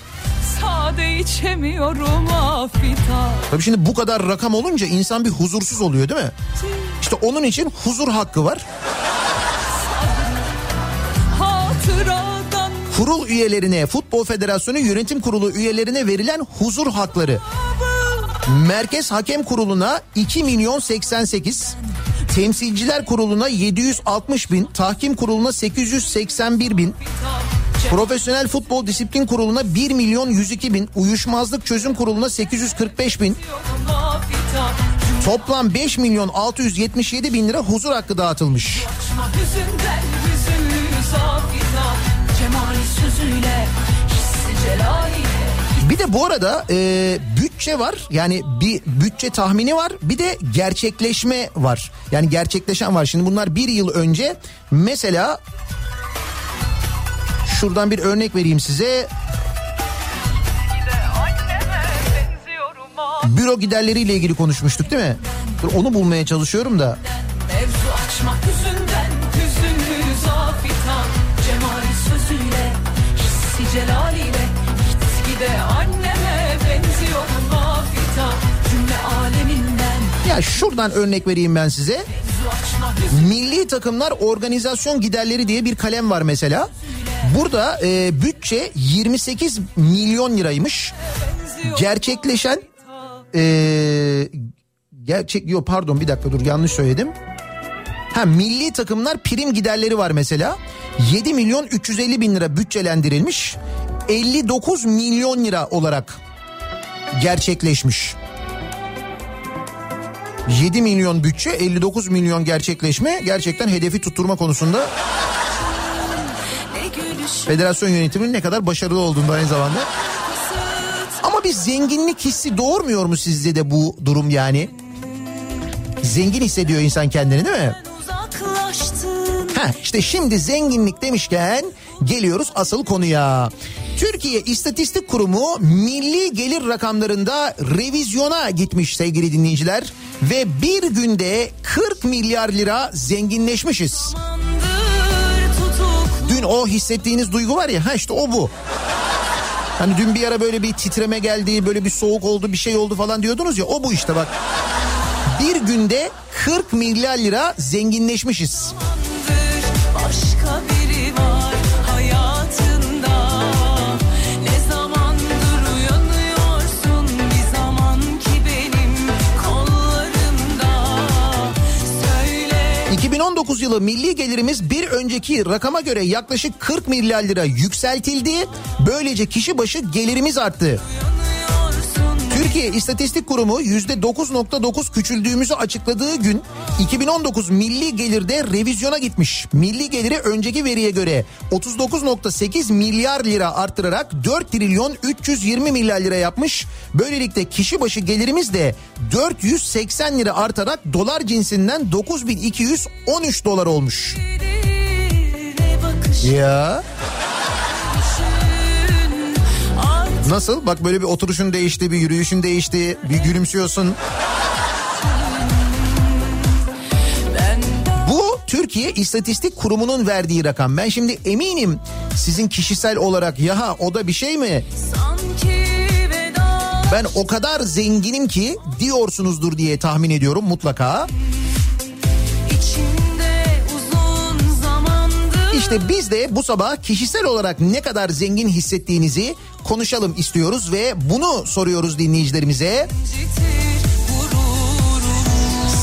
Tabii şimdi bu kadar rakam olunca insan bir huzursuz oluyor değil mi? İşte onun için huzur hakkı var. Kurul üyelerine, Futbol Federasyonu Yönetim Kurulu üyelerine verilen huzur hakları. Merkez Hakem Kurulu'na iki milyon seksen sekiz, Temsilciler Kurulu'na yedi yüz altmış bin, Tahkim Kurulu'na sekiz yüz seksen bir bin, Profesyonel Futbol Disiplin Kurulu'na bir milyon yüz iki bin, Uyuşmazlık Çözüm Kurulu'na sekiz yüz kırk beş bin, toplam beş milyon altı yüz yetmiş yedi bin lira huzur hakkı dağıtılmış. Bir de bu arada e, bütçe var, yani bir bütçe tahmini var, bir de gerçekleşme var, yani gerçekleşen var. Şimdi bunlar bir yıl önce, mesela şuradan bir örnek vereyim size. Büro giderleriyle ilgili konuşmuştuk değil mi? Onu bulmaya çalışıyorum da. Celaliyle gitgide anneme benziyorum mafita cümle aleminden. Ya şuradan örnek vereyim ben size. Milli takımlar organizasyon giderleri diye bir kalem var mesela. Burada e, bütçe yirmi sekiz milyon liraymış. Gerçekleşen e, gerçek yok pardon bir dakika dur yanlış söyledim. Ha, milli takımlar prim giderleri var mesela. yedi milyon üç yüz elli bin lira bütçelendirilmiş. elli dokuz milyon lira olarak gerçekleşmiş. yedi milyon bütçe, elli dokuz milyon gerçekleşme. Gerçekten hedefi tutturma konusunda federasyon yönetiminin ne kadar başarılı olduğunda aynı zamanda. Ama bir zenginlik hissi doğurmuyor mu sizde de bu durum yani? Zengin hissediyor insan kendini değil mi? Heh, işte şimdi zenginlik demişken geliyoruz asıl konuya. Türkiye İstatistik Kurumu milli gelir rakamlarında revizyona gitmiş sevgili dinleyiciler. Ve bir günde kırk milyar lira zenginleşmişiz. Dün o hissettiğiniz duygu var ya, ha işte o bu. Hani dün bir ara böyle bir titreme geldi, böyle bir soğuk oldu, bir şey oldu falan diyordunuz ya, o bu işte bak. Bir günde kırk milyar lira zenginleşmişiz. Başka biri var hayatında. Ne zamandır uyanıyorsun? Bir zaman ki benim kollarımda. Söyle. iki bin on dokuz yılı milli gelirimiz bir önceki rakama göre yaklaşık kırk milyar lira yükseltildi. Böylece kişi başı gelirimiz arttı. Türkiye İstatistik Kurumu yüzde dokuz virgül dokuz küçüldüğümüzü açıkladığı gün iki bin on dokuz milli gelirde revizyona gitmiş. Milli geliri önceki veriye göre otuz dokuz virgül sekiz milyar lira artırarak dört trilyon üç yüz yirmi milyar lira yapmış. Böylelikle kişi başı gelirimiz de dört yüz seksen lira artarak dolar cinsinden dokuz bin iki yüz on üç dolar olmuş. Ya... Nasıl? Bak böyle bir oturuşun değişti, bir yürüyüşün değişti, bir gülümsüyorsun. Bu Türkiye İstatistik Kurumu'nun verdiği rakam. Ben şimdi eminim sizin kişisel olarak yaha o da bir şey mi? Ben o kadar zenginim ki diyorsunuzdur diye tahmin ediyorum mutlaka. İşte biz de bu sabah kişisel olarak ne kadar zengin hissettiğinizi konuşalım istiyoruz ve bunu soruyoruz dinleyicilerimize.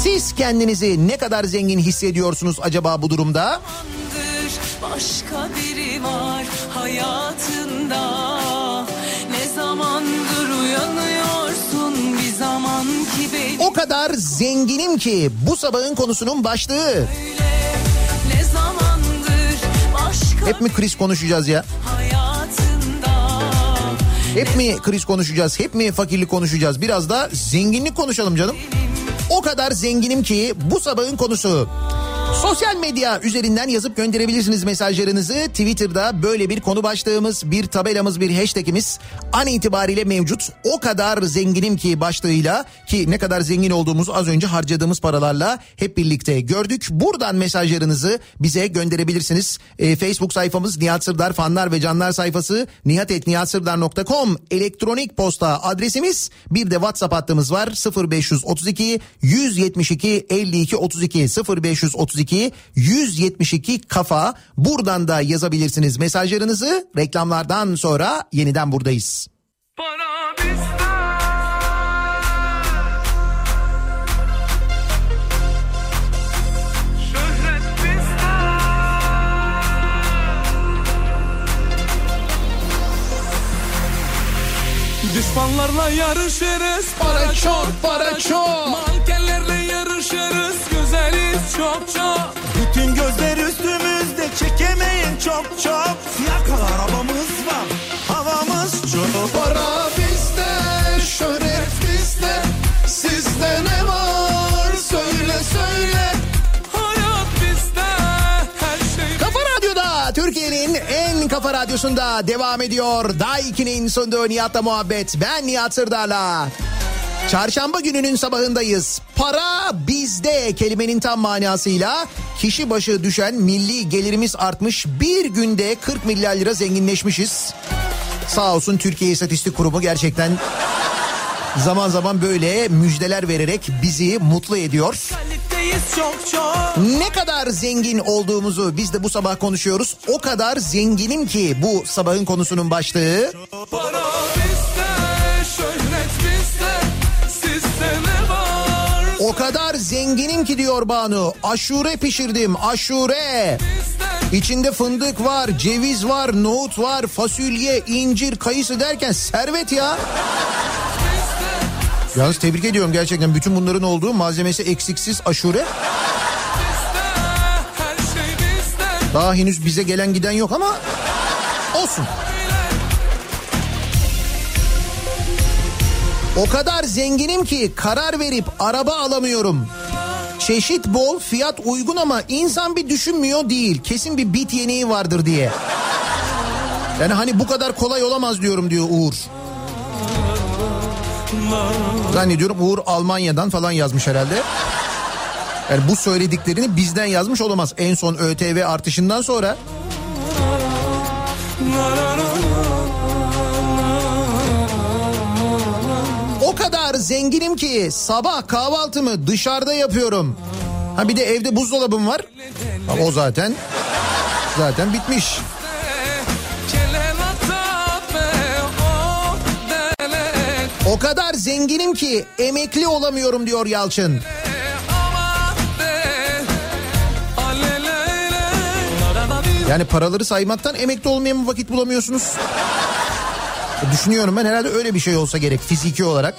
Siz kendinizi ne kadar zengin hissediyorsunuz acaba bu durumda? Başka biri var hayatında. Ne zamandır uyanıyorsun bir zaman ki benim... O kadar zenginim ki bu sabahın konusunun başlığı. Öyle, ne zamandır başka... Hep mi kriz konuşacağız ya? Hep mi kriz konuşacağız, hep mi fakirlik konuşacağız? Biraz da zenginlik konuşalım canım. o kadar zenginim ki bu sabahın konusu. Sosyal medya üzerinden yazıp gönderebilirsiniz mesajlarınızı. Twitter'da böyle bir konu başlığımız, bir tabelamız, bir hashtagimiz an itibariyle mevcut. O kadar zenginim ki başlığıyla, ki ne kadar zengin olduğumuzu az önce harcadığımız paralarla hep birlikte gördük. Buradan mesajlarınızı bize gönderebilirsiniz. E, Facebook sayfamız Nihat Sırdar Fanlar ve Canlar sayfası, nihat et nihat sırdar nokta com elektronik posta adresimiz, bir de WhatsApp hattımız var. sıfır beş otuz iki yüz yetmiş iki elli iki otuz iki sıfır beş otuz iki yüz yetmiş iki kafa, buradan da yazabilirsiniz mesajlarınızı. Reklamlardan sonra yeniden buradayız. Düşmanlarla yarışırız, para çok, para çok. Mankenlerle yarışırız, güzeliz çok çok. Bütün gözler üstümüzde, çekemeyin çok çok. Siyah kal arabamız var, havamız çok. Para bizde, şöhret bizde, sizde ne var söyle söyle. Türkiye'nin en kafa radyosunda devam ediyor. Daiki'nin sunduğu Nihat'la Muhabbet. Ben Nihat Sırdar'la. Çarşamba gününün sabahındayız. Para bizde kelimenin tam manasıyla kişi başı düşen milli gelirimiz artmış. Bir günde kırk milyar lira zenginleşmişiz. Sağ olsun Türkiye İstatistik Kurumu gerçekten zaman zaman böyle müjdeler vererek bizi mutlu ediyor. Çok çok. Ne kadar zengin olduğumuzu biz de bu sabah konuşuyoruz. O kadar zenginim ki bu sabahın konusunun başlığı. Para bizde, şöhret bizde, sizde ne var? O kadar zenginim ki diyor Banu. Aşure pişirdim, aşure. İçinde fındık var, ceviz var, nohut var, fasulye, incir, kayısı derken servet ya. Yalnız tebrik ediyorum gerçekten, bütün bunların olduğu malzemesi eksiksiz aşure. Daha henüz bize gelen giden yok ama olsun. O kadar zenginim ki karar verip araba alamıyorum. Çeşit bol, fiyat uygun ama insan bir düşünmüyor değil. Kesin bir bit yeneği vardır diye. Yani hani bu kadar kolay olamaz diyorum diyor Uğur. Zannediyorum Uğur Almanya'dan falan yazmış herhalde. Yani bu söylediklerini bizden yazmış olamaz. En son ÖTV artışından sonra. O kadar zenginim ki sabah kahvaltımı dışarıda yapıyorum. Ha bir de evde buzdolabım var. Ama o zaten zaten bitmiş. O kadar zenginim ki emekli olamıyorum diyor Yalçın. Yani paraları saymaktan emekli olmaya mı vakit bulamıyorsunuz? Düşünüyorum ben, herhalde öyle bir şey olsa gerek fiziki olarak.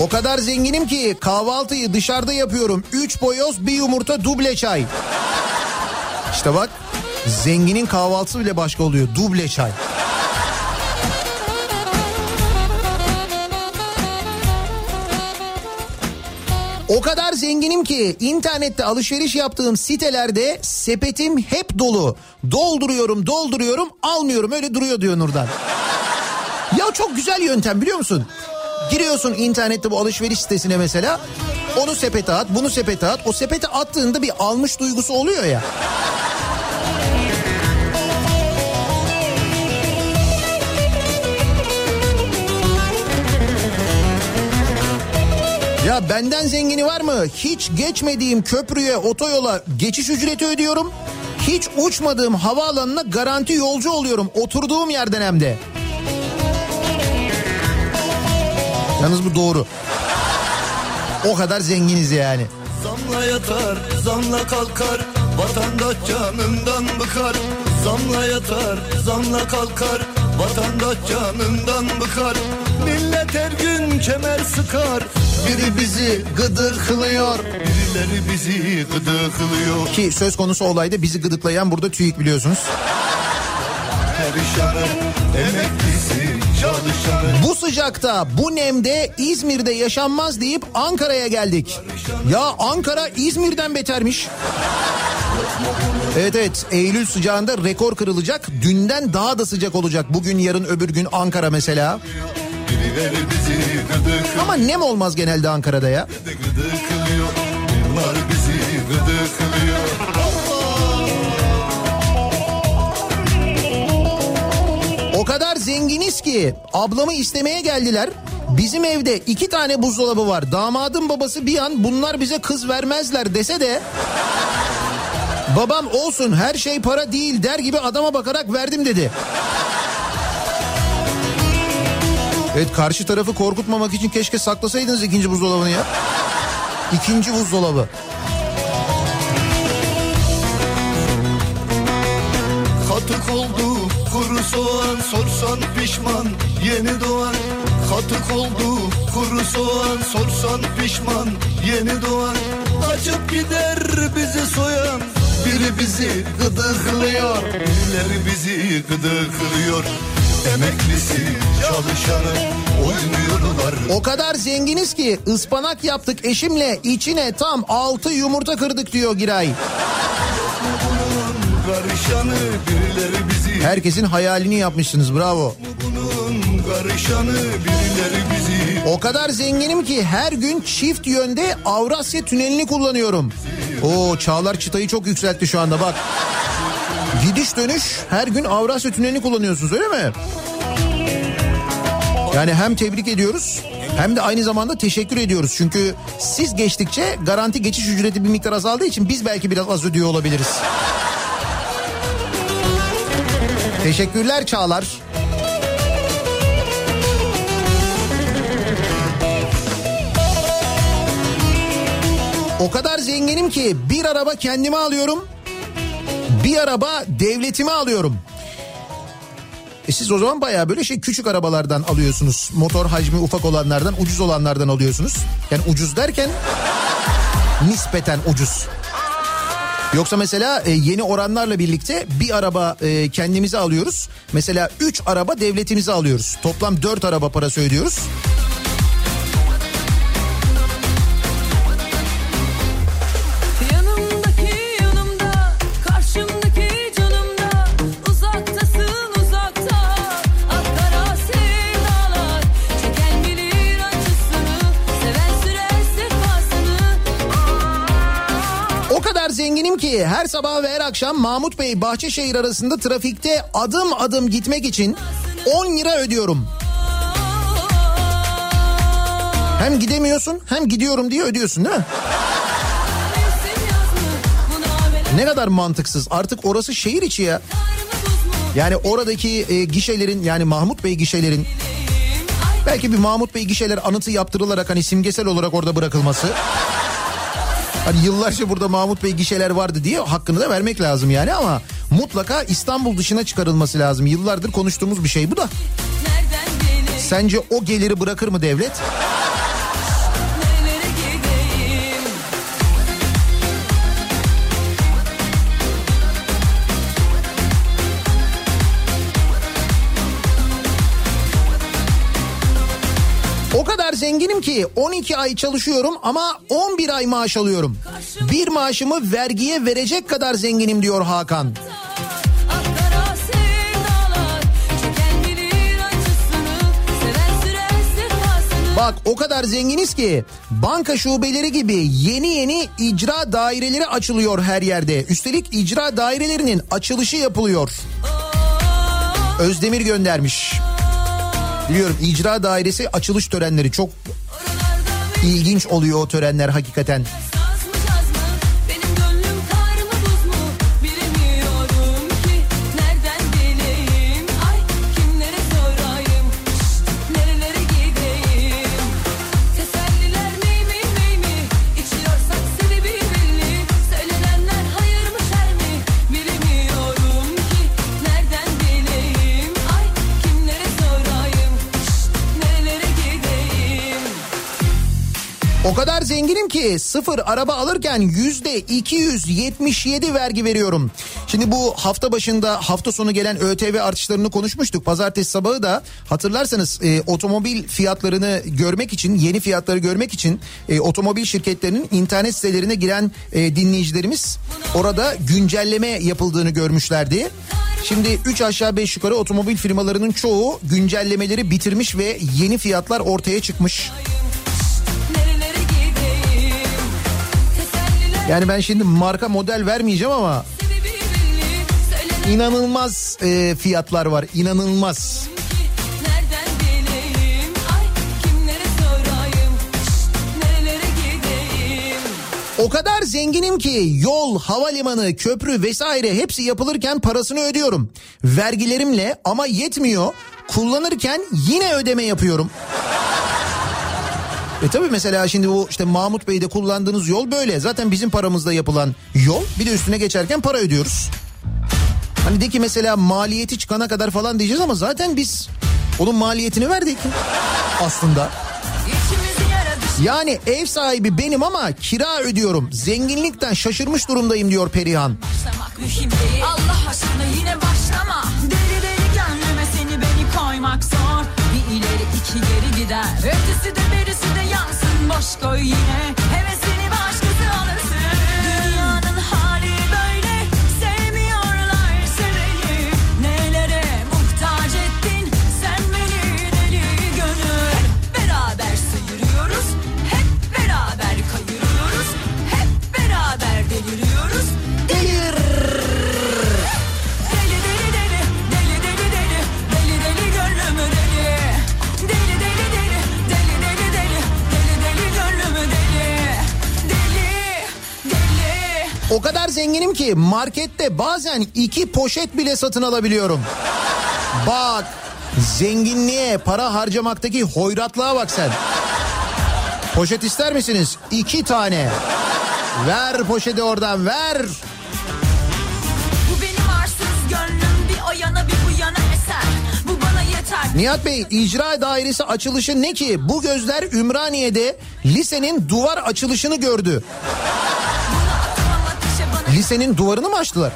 O kadar zenginim ki kahvaltıyı dışarıda yapıyorum. Üç boyoz, bir yumurta, duble çay. İşte bak, zenginin kahvaltısı bile başka oluyor. Duble çay. O kadar zenginim ki internette alışveriş yaptığım sitelerde sepetim hep dolu. Dolduruyorum, dolduruyorum, almıyorum, öyle duruyor diyor Nurdan. Ya çok güzel yöntem biliyor musun? Giriyorsun internette bu alışveriş sitesine mesela. Onu sepete at, bunu sepete at. O sepete attığında bir almış duygusu oluyor ya. Ya benden zengini var mı? Hiç geçmediğim köprüye, otoyola geçiş ücreti ödüyorum. Hiç uçmadığım havaalanına garanti yolcu oluyorum. Oturduğum yerden hem de. Yalnız bu doğru. O kadar zenginiz yani. Zamla yatar, zamla kalkar, vatandaş canından bıkar. Zamla yatar, zamla kalkar, vatandaş canından bıkar. Millet her gün kemer sıkar. Biri bizi gıdıklıyor. Birileri bizi gıdıklıyor. Ki söz konusu olayda bizi gıdıklayan burada TÜİK biliyorsunuz. Perişanım, emeklisi, Bu sıcakta, bu nemde İzmir'de yaşanmaz deyip Ankara'ya geldik. Ya Ankara İzmir'den betermiş. Evet evet, Eylül sıcağında rekor kırılacak. Dünden daha da sıcak olacak. Bugün, yarın, öbür gün Ankara mesela. Ama nem olmaz genelde Ankara'da ya. O kadar zenginiz ki ablamı istemeye geldiler. Bizim evde iki tane buzdolabı var. Damadın babası bir an bunlar bize kız vermezler dese de... babam olsun her şey para değil der gibi adama bakarak verdim dedi. Evet, karşı tarafı korkutmamak için keşke saklasaydınız ikinci buzdolabını ya. İkinci buzdolabı. Katık oldu kuru soğan, sorsan pişman yeni doğar. Katık oldu kuru soğan, sorsan pişman yeni doğar. Açıp gider bizi soyan. Biri bizi gıdıklıyor, birileri bizi gıdıklıyor. Emeklisi, çalışanı oynuyorlar. O kadar zenginiz ki ıspanak yaptık eşimle, içine tam altı yumurta kırdık diyor Giray. Herkesin hayalini yapmışsınız, bravo. O kadar zenginim ki her gün çift yönde Avrasya Tüneli'ni kullanıyorum. Oo, Çağlar çıtayı çok yükseltti şu anda bak. Gidiş dönüş her gün Avrasya Tüneli'ni kullanıyorsunuz, öyle mi? Yani hem tebrik ediyoruz hem de aynı zamanda teşekkür ediyoruz. Çünkü siz geçtikçe garanti geçiş ücreti bir miktar azaldığı için biz belki biraz az ödüyor olabiliriz. Teşekkürler Çağlar. O kadar zenginim ki bir araba kendime alıyorum, bir araba devletime alıyorum. E siz o zaman bayağı böyle şey, küçük arabalardan alıyorsunuz. Motor hacmi ufak olanlardan, ucuz olanlardan alıyorsunuz. Yani ucuz derken nispeten ucuz. Yoksa mesela yeni oranlarla birlikte bir araba kendimize alıyoruz. Mesela üç araba devletimize alıyoruz. Toplam dört araba parası ödüyoruz. Zenginim ki her sabah ve her akşam Mahmutbey Bahçeşehir arasında trafikte adım adım gitmek için on lira ödüyorum. Hem gidemiyorsun hem gidiyorum diye ödüyorsun değil mi? Ne kadar mantıksız, artık orası şehir içi ya. Yani oradaki e, gişelerin, yani Mahmutbey gişelerin, belki bir Mahmutbey gişeler anıtı yaptırılarak hani simgesel olarak orada bırakılması... Hani yıllarca burada Mahmutbey gişeler vardı diye hakkını da vermek lazım yani, ama mutlaka İstanbul dışına çıkarılması lazım. Yıllardır konuştuğumuz bir şey bu da. Sence o geliri bırakır mı devlet? Zenginim ki on iki ay çalışıyorum ama on bir ay maaş alıyorum. Bir maaşımı vergiye verecek kadar zenginim diyor Hakan. Bak o kadar zenginiz ki banka şubeleri gibi yeni yeni icra daireleri açılıyor her yerde. Üstelik icra dairelerinin açılışı yapılıyor. Özdemir göndermiş. Biliyorum, icra dairesi açılış törenleri çok ilginç oluyor, o törenler hakikaten. O kadar zenginim ki sıfır araba alırken yüzde iki yüz yetmiş yedi vergi veriyorum. Şimdi bu hafta başında hafta sonu gelen ÖTV artışlarını konuşmuştuk. Pazartesi sabahı da hatırlarsanız e, otomobil fiyatlarını görmek için, yeni fiyatları görmek için e, otomobil şirketlerinin internet sitelerine giren e, dinleyicilerimiz orada güncelleme yapıldığını görmüşlerdi. Şimdi üç aşağı beş yukarı otomobil firmalarının çoğu güncellemeleri bitirmiş ve yeni fiyatlar ortaya çıkmış. Yani ben şimdi marka model vermeyeceğim ama inanılmaz e, fiyatlar var, inanılmaz. O kadar zenginim ki yol, havalimanı, köprü vesaire hepsi yapılırken parasını ödüyorum. Vergilerimle, ama yetmiyor. Kullanırken yine ödeme yapıyorum. E tabii mesela şimdi bu işte Mahmutbey'de kullandığınız yol böyle. Zaten bizim paramızla yapılan yol. Bir de üstüne geçerken para ödüyoruz. Hani de ki mesela maliyeti çıkana kadar falan diyeceğiz ama zaten biz onun maliyetini verdik aslında. Yani ev sahibi benim ama kira ödüyorum. Zenginlikten şaşırmış durumdayım diyor Perihan. Başlamak mühim değil. Allah aşkına yine başlama. Deli deli gönlüme seni beni koymak zor. Bir ileri iki geri gider. Ötesi de berisi de yansın. Boş koy yine. Hevesini başkası alırsın. Dünyanın hali böyle. Sevmiyorlar seni. Nelere muhtaç ettin sen beni deli gönül. Hep beraber sıyırıyoruz. Hep beraber kayırıyoruz. Hep beraber deliriyoruz. O kadar zenginim ki markette bazen iki poşet bile satın alabiliyorum. Bak, zenginliğe, para harcamaktaki hoyratlığa bak sen. Poşet ister misiniz? İki tane. Ver poşeti oradan, ver. Bu benim arsız gönlüm bir o yana bir bu yana eser. Bu bana yeter. Nihat Bey, icra dairesi açılışı ne ki? Bu gözler Ümraniye'de lisenin duvar açılışını gördü. Lisenin duvarını mı açtılar?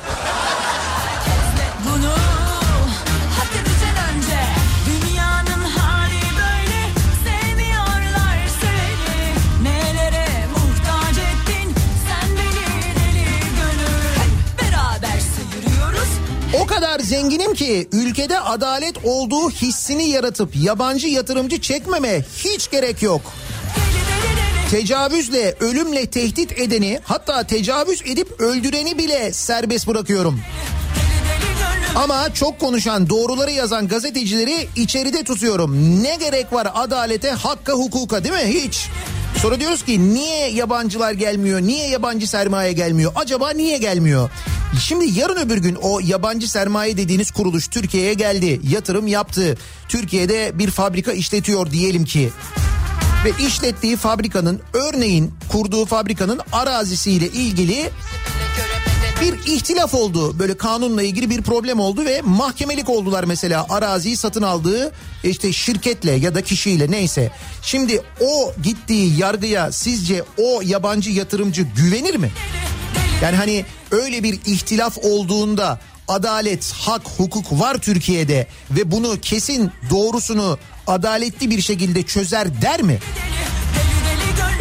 O kadar zenginim ki ülkede adalet olduğu hissini yaratıp yabancı yatırımcı çekmeme hiç gerek yok. Tecavüzle, ölümle tehdit edeni, hatta tecavüz edip öldüreni bile serbest bırakıyorum. Ama çok konuşan, doğruları yazan gazetecileri içeride tutuyorum. Ne gerek var adalete, hakka, hukuka, değil mi? Hiç. Sonra diyoruz ki niye yabancılar gelmiyor, niye yabancı sermaye gelmiyor? Acaba niye gelmiyor? Şimdi yarın öbür gün o yabancı sermaye dediğiniz kuruluş Türkiye'ye geldi, yatırım yaptı. Türkiye'de bir fabrika işletiyor diyelim ki. Ve işlettiği fabrikanın, örneğin kurduğu fabrikanın arazisiyle ilgili bir ihtilaf oldu. Böyle kanunla ilgili bir problem oldu ve mahkemelik oldular mesela araziyi satın aldığı işte şirketle ya da kişiyle, neyse. Şimdi o gittiği yargıya sizce o yabancı yatırımcı güvenir mi? Yani hani öyle bir ihtilaf olduğunda adalet, hak, hukuk var Türkiye'de ve bunu kesin doğrusunu adaletli bir şekilde çözer der mi?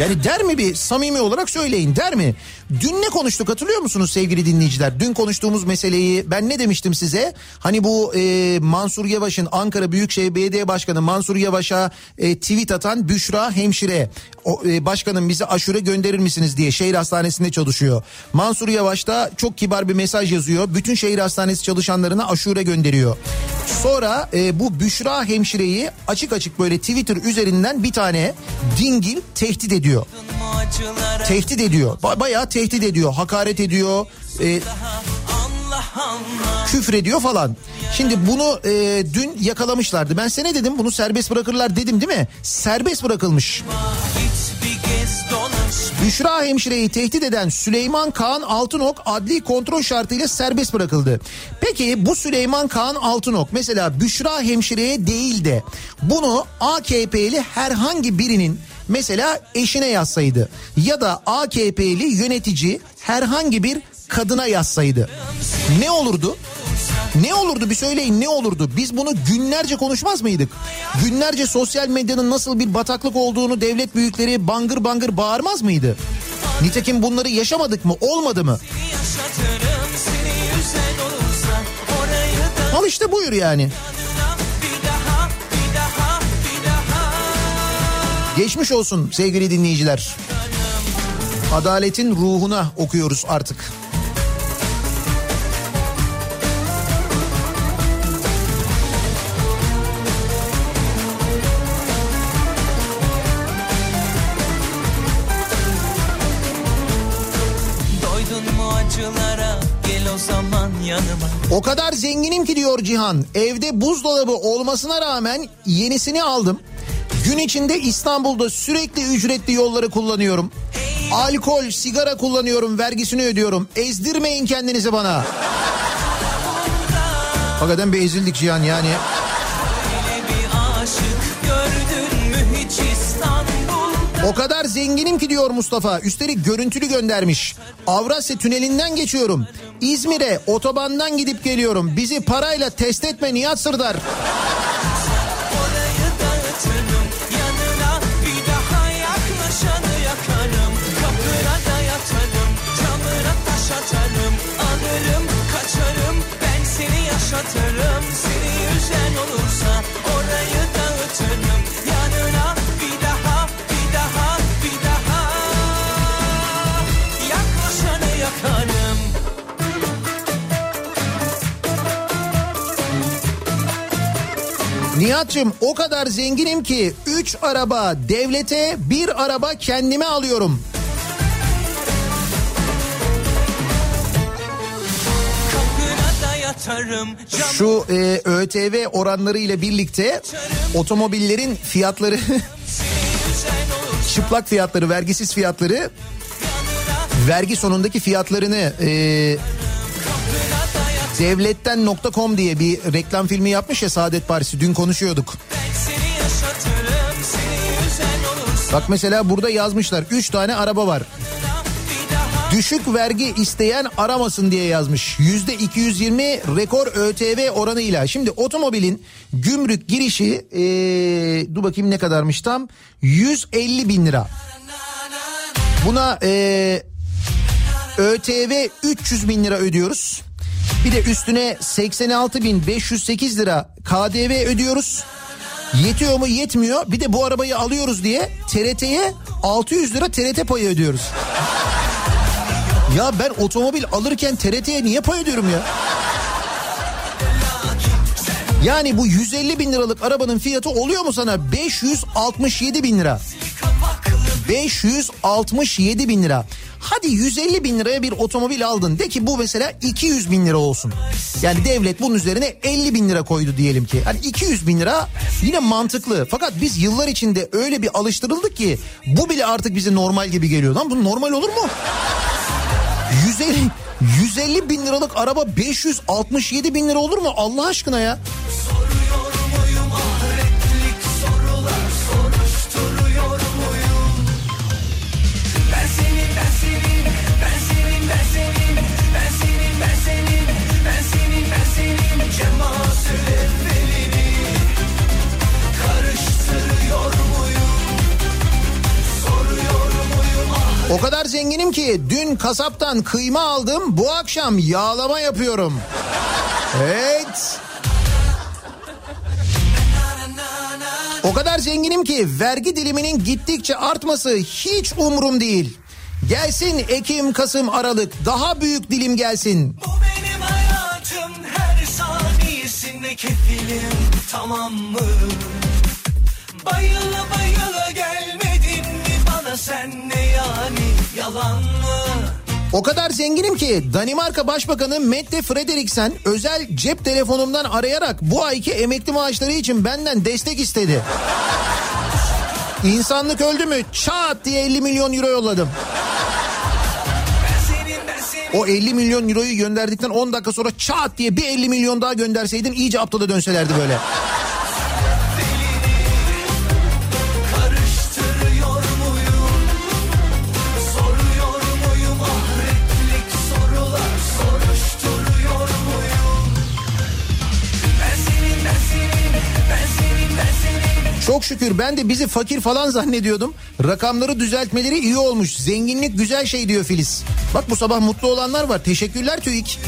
Yani der mi, bir samimi olarak söyleyin, der mi? Dün ne konuştuk hatırlıyor musunuz sevgili dinleyiciler? Dün konuştuğumuz meseleyi ben ne demiştim size? Hani bu e, Mansur Yavaş'ın, Ankara Büyükşehir Belediye Başkanı Mansur Yavaş'a e, tweet atan Büşra Hemşire. O, e, başkanım bize aşure gönderir misiniz diye, şehir hastanesinde çalışıyor. Mansur Yavaş da çok kibar bir mesaj yazıyor. Bütün şehir hastanesi çalışanlarına aşure gönderiyor. Sonra e, bu Büşra Hemşire'yi açık açık böyle Twitter üzerinden bir tane dingil tehdit ediyor. Tehdit ediyor. Ba- bayağı tehdit tehdit ediyor, hakaret ediyor, e, küfür ediyor falan. Şimdi bunu e, dün yakalamışlardı. Ben size ne dedim? Bunu serbest bırakırlar dedim, değil mi? Serbest bırakılmış. Büşra Hemşire'yi tehdit eden Süleyman Kaan Altınok adli kontrol şartıyla serbest bırakıldı. Peki bu Süleyman Kaan Altınok mesela Büşra Hemşire'ye değil de bunu A K P'li herhangi birinin mesela eşine yazsaydı ya da A K P'li yönetici herhangi bir kadına yazsaydı ne olurdu? Ne olurdu bir söyleyin, ne olurdu? Biz bunu günlerce konuşmaz mıydık? Günlerce sosyal medyanın nasıl bir bataklık olduğunu devlet büyükleri bangır bangır bağırmaz mıydı? Nitekim bunları yaşamadık mı? Olmadı mı? Al işte buyur yani. Geçmiş olsun sevgili dinleyiciler. Adaletin ruhuna okuyoruz artık. O kadar zenginim ki diyor Cihan, evde buzdolabı olmasına rağmen yenisini aldım. Gün içinde İstanbul'da sürekli ücretli yolları kullanıyorum. Alkol, sigara kullanıyorum, vergisini ödüyorum. Ezdirmeyin kendinizi bana. Hakikaten bir ezildik Cihan yani. O kadar zenginim ki diyor Mustafa. Üstelik görüntülü göndermiş. Avrasya Tüneli'nden geçiyorum. İzmir'e otobandan gidip geliyorum. Bizi parayla test etme Nihat Sırdar. Yaşatırım seni yüzen olursa orayı dağıtırım yanına bir daha bir daha bir daha yaklaşanı yakarım. Nihat'cığım o kadar zenginim ki üç araba devlete, bir araba kendime alıyorum. Şu e, ÖTV oranları ile birlikte otomobillerin fiyatları çıplak fiyatları, vergisiz fiyatları, vergi sonundaki fiyatlarını e, devletten nokta com diye bir reklam filmi yapmış ya Saadet Partisi, dün konuşuyorduk. Bak mesela burada yazmışlar üç tane araba var. Düşük vergi isteyen aramasın diye yazmış. yüzde iki yüz yirmi rekor ÖTV oranıyla. Şimdi otomobilin gümrük girişi ee, dur bakayım ne kadarmış tam, yüz elli bin lira. Buna ee, ÖTV üç yüz bin lira ödüyoruz. Bir de üstüne seksen altı bin beş yüz sekiz lira K D V ödüyoruz. Yetiyor mu? Yetmiyor. Bir de bu arabayı alıyoruz diye T R T'ye altı yüz lira T R T payı ödüyoruz. Ya ben otomobil alırken T R T'ye niye pay ödüyorum ya? Yani bu yüz elli bin liralık arabanın fiyatı oluyor mu sana? beş yüz altmış yedi bin lira. beş yüz altmış yedi bin lira. Hadi yüz elli bin liraya bir otomobil aldın. De ki bu mesela iki yüz bin lira olsun. Yani devlet bunun üzerine elli bin lira koydu diyelim ki. Hani iki yüz bin lira yine mantıklı. Fakat biz yıllar içinde öyle bir alıştırıldık ki bu bile artık bize normal gibi geliyor. Lan bu normal olur mu? yüz elli bin liralık araba beş yüz altmış yedi bin lira olur mu Allah aşkına ya? O kadar zenginim ki dün kasaptan kıyma aldım, bu akşam yağlama yapıyorum. Evet. O kadar zenginim ki vergi diliminin gittikçe artması hiç umurum değil. Gelsin Ekim, Kasım, Aralık, daha büyük dilim gelsin. Bu benim hayatım, her saniyesinde kefilim, tamam mı? Bayıla bayıla gelmedin mi bana sen ne yani? Yalan mı? O kadar zenginim ki Danimarka Başbakanı Mette Frederiksen özel cep telefonumdan arayarak bu ayki emekli maaşları için benden destek istedi. İnsanlık öldü mü? Çat diye elli milyon euro yolladım. O elli milyon euroyu gönderdikten on dakika sonra çat diye bir elli milyon daha gönderseydin iyice aptala dönselerdi böyle. Çok şükür, ben de bizi fakir falan zannediyordum. Rakamları düzeltmeleri iyi olmuş. Zenginlik güzel şey diyor Filiz. Bak bu sabah mutlu olanlar var. Teşekkürler TÜİK.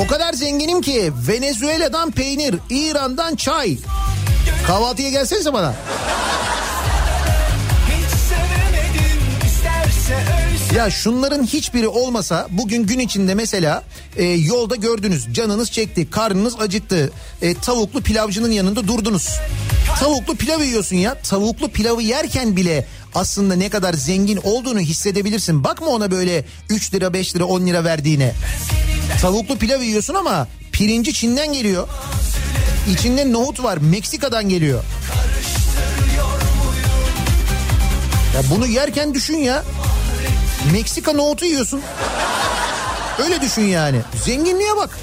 O kadar zenginim ki Venezuela'dan peynir, İran'dan çay. Kahvaltıya gelsenize bana. Ya şunların hiçbiri olmasa bugün gün içinde mesela e, yolda gördünüz, canınız çekti, karnınız acıktı, e, tavuklu pilavcının yanında durdunuz. Tavuklu pilav yiyorsun ya, tavuklu pilavı yerken bile aslında ne kadar zengin olduğunu hissedebilirsin. Bakma ona böyle üç lira beş lira on lira verdiğine. Tavuklu pilav yiyorsun ama pirinci Çin'den geliyor. İçinde nohut var, Meksika'dan geliyor. Ya bunu yerken düşün ya. Meksika nohutu yiyorsun. Öyle düşün yani. Zenginliğe bak.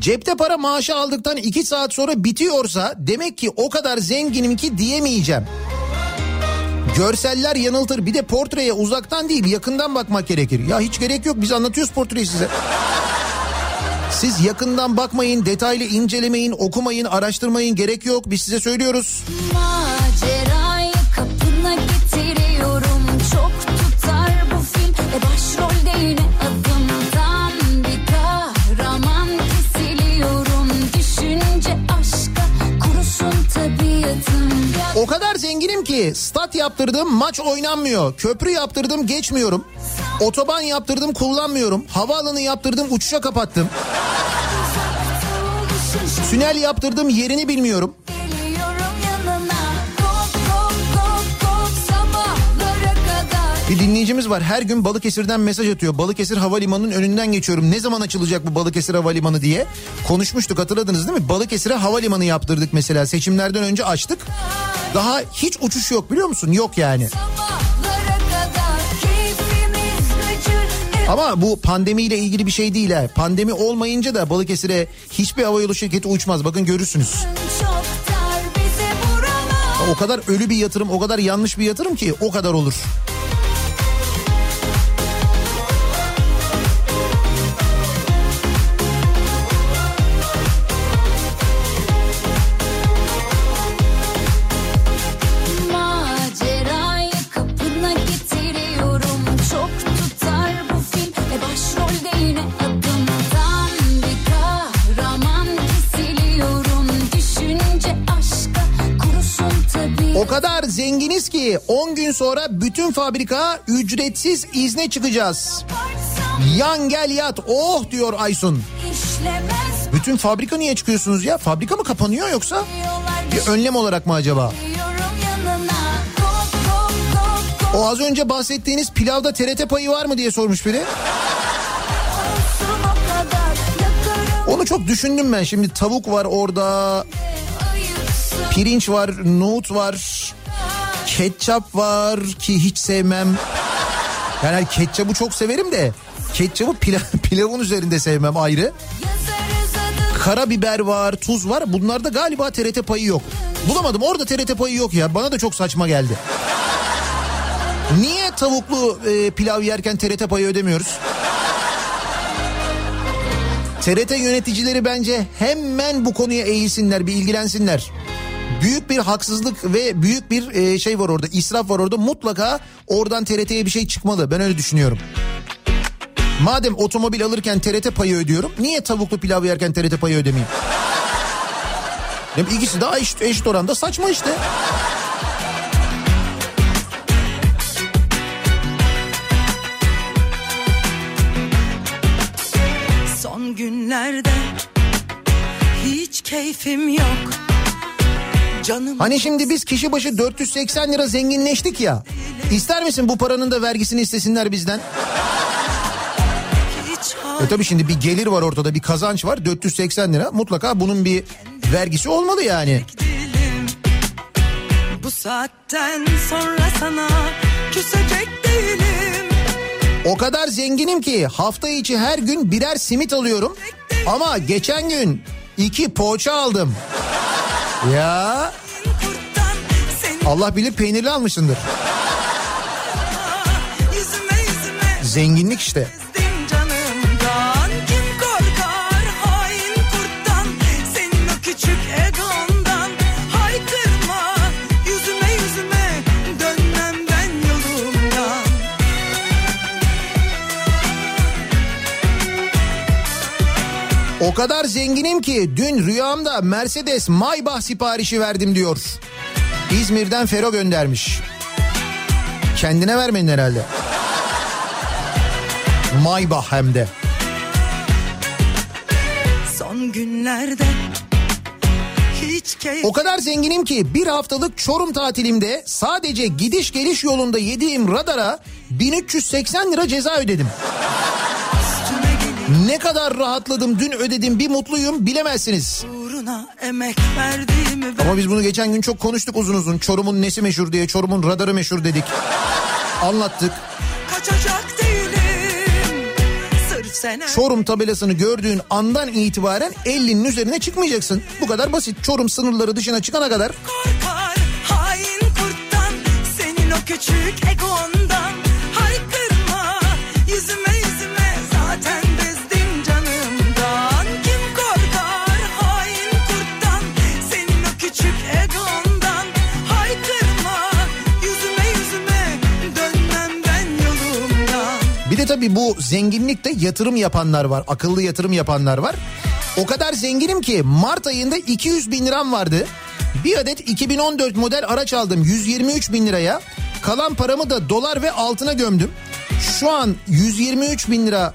Cepte para maaşı aldıktan iki saat sonra bitiyorsa demek ki o kadar zenginim ki diyemeyeceğim. Görseller yanıltır, bir de portreye uzaktan değil yakından bakmak gerekir. Ya hiç gerek yok, biz anlatıyoruz portreyi size. Siz yakından bakmayın, detaylı incelemeyin, okumayın, araştırmayın, gerek yok, biz size söylüyoruz. Macerayı kapına getiriyorum, çok tutar bu film, e başrolde yine adımdan bir kahraman kesiliyorum, düşünce aşka kurusun tabiatım. O kadar zenginim ki stat yaptırdım, maç oynanmıyor. Köprü yaptırdım, geçmiyorum. Otoban yaptırdım, kullanmıyorum. Havaalanı yaptırdım, uçuşa kapattım. Tünel yaptırdım, yerini bilmiyorum. Bir dinleyicimiz var, her gün Balıkesir'den mesaj atıyor. Balıkesir Havalimanı'nın önünden geçiyorum. Ne zaman açılacak bu Balıkesir Havalimanı diye. Konuşmuştuk, hatırladınız değil mi? Balıkesir'e havalimanı yaptırdık mesela. Seçimlerden önce açtık. Daha hiç uçuş yok biliyor musun? Yok yani. Ama bu pandemiyle ilgili bir şey değil ha. Pandemi olmayınca da Balıkesir'e hiçbir havayolu şirketi uçmaz. Bakın görürsünüz. O kadar ölü bir yatırım, o kadar yanlış bir yatırım ki o kadar olur. O kadar zenginiz ki on gün sonra bütün fabrika ücretsiz izne çıkacağız. Yan gel yat, oh diyor Aysun. Bütün fabrika niye çıkıyorsunuz ya? Fabrika mı kapanıyor yoksa? Bir önlem olarak mı acaba? O az önce bahsettiğiniz pilavda T R T payı var mı diye sormuş biri. Onu çok düşündüm ben. Şimdi tavuk var orada. Pirinç var, nohut var, ketçap var ki hiç sevmem. Yani ketçabı çok severim de ketçabı pilav, pilavın üzerinde sevmem ayrı. Karabiber var, tuz var. Bunlarda galiba T R T payı yok. Bulamadım, orada T R T payı yok ya. Bana da çok saçma geldi. Niye tavuklu e, pilav yerken T R T payı ödemiyoruz? T R T yöneticileri bence hemen bu konuya eğilsinler, bir ilgilensinler. Büyük bir haksızlık ve büyük bir şey var orada, israf var orada. Mutlaka oradan T R T'ye bir şey çıkmalı. Ben öyle düşünüyorum. Madem otomobil alırken T R T payı ödüyorum, niye tavuklu pilav yerken T R T payı ödemeyeyim? İkisi de eşit, eşit oranda, saçma işte. Son günlerde hiç keyfim yok. Hani şimdi biz kişi başı dört yüz seksen lira zenginleştik ya. İster misin bu paranın da vergisini istesinler bizden? E tabii şimdi bir gelir var ortada, bir kazanç var, dört yüz seksen lira. Mutlaka bunun bir vergisi olmalı yani. Bu saatten sonra sana küsecek değilim. O kadar zenginim ki hafta içi her gün birer simit alıyorum. Ama geçen gün iki poğaça aldım. Ya. Allah bilir peynirli almışsındır. Zenginlik işte. O kadar zenginim ki dün rüyamda Mercedes Maybach siparişi verdim diyor. İzmir'den Fero göndermiş. Kendine vermeyin herhalde. Maybach hem de. Son günlerde hiç keyif... O kadar zenginim ki bir haftalık Çorum tatilimde sadece gidiş geliş yolunda yediğim radara bin üç yüz seksen lira ceza ödedim. Ne kadar rahatladım, dün ödedim, bir mutluyum bilemezsiniz. Ama biz bunu geçen gün çok konuştuk uzun uzun. Çorum'un nesi meşhur diye, Çorum'un radarı meşhur dedik. Anlattık. Kaçacak değilim, sırf sen... Çorum tabelasını gördüğün andan itibaren ellinin üzerine çıkmayacaksın. Bu kadar basit. Çorum sınırları dışına çıkana kadar. Korkar hain kurttan, senin o küçük egondan. Haykırma yüzüme yüzüme zaten. Bir de tabii bu zenginlikte yatırım yapanlar var. Akıllı yatırım yapanlar var. O kadar zenginim ki Mart ayında iki yüz bin liram vardı. Bir adet iki bin on dört model araç aldım yüz yirmi üç bin liraya. Kalan paramı da dolar ve altına gömdüm. Şu an yüz yirmi üç bin lira...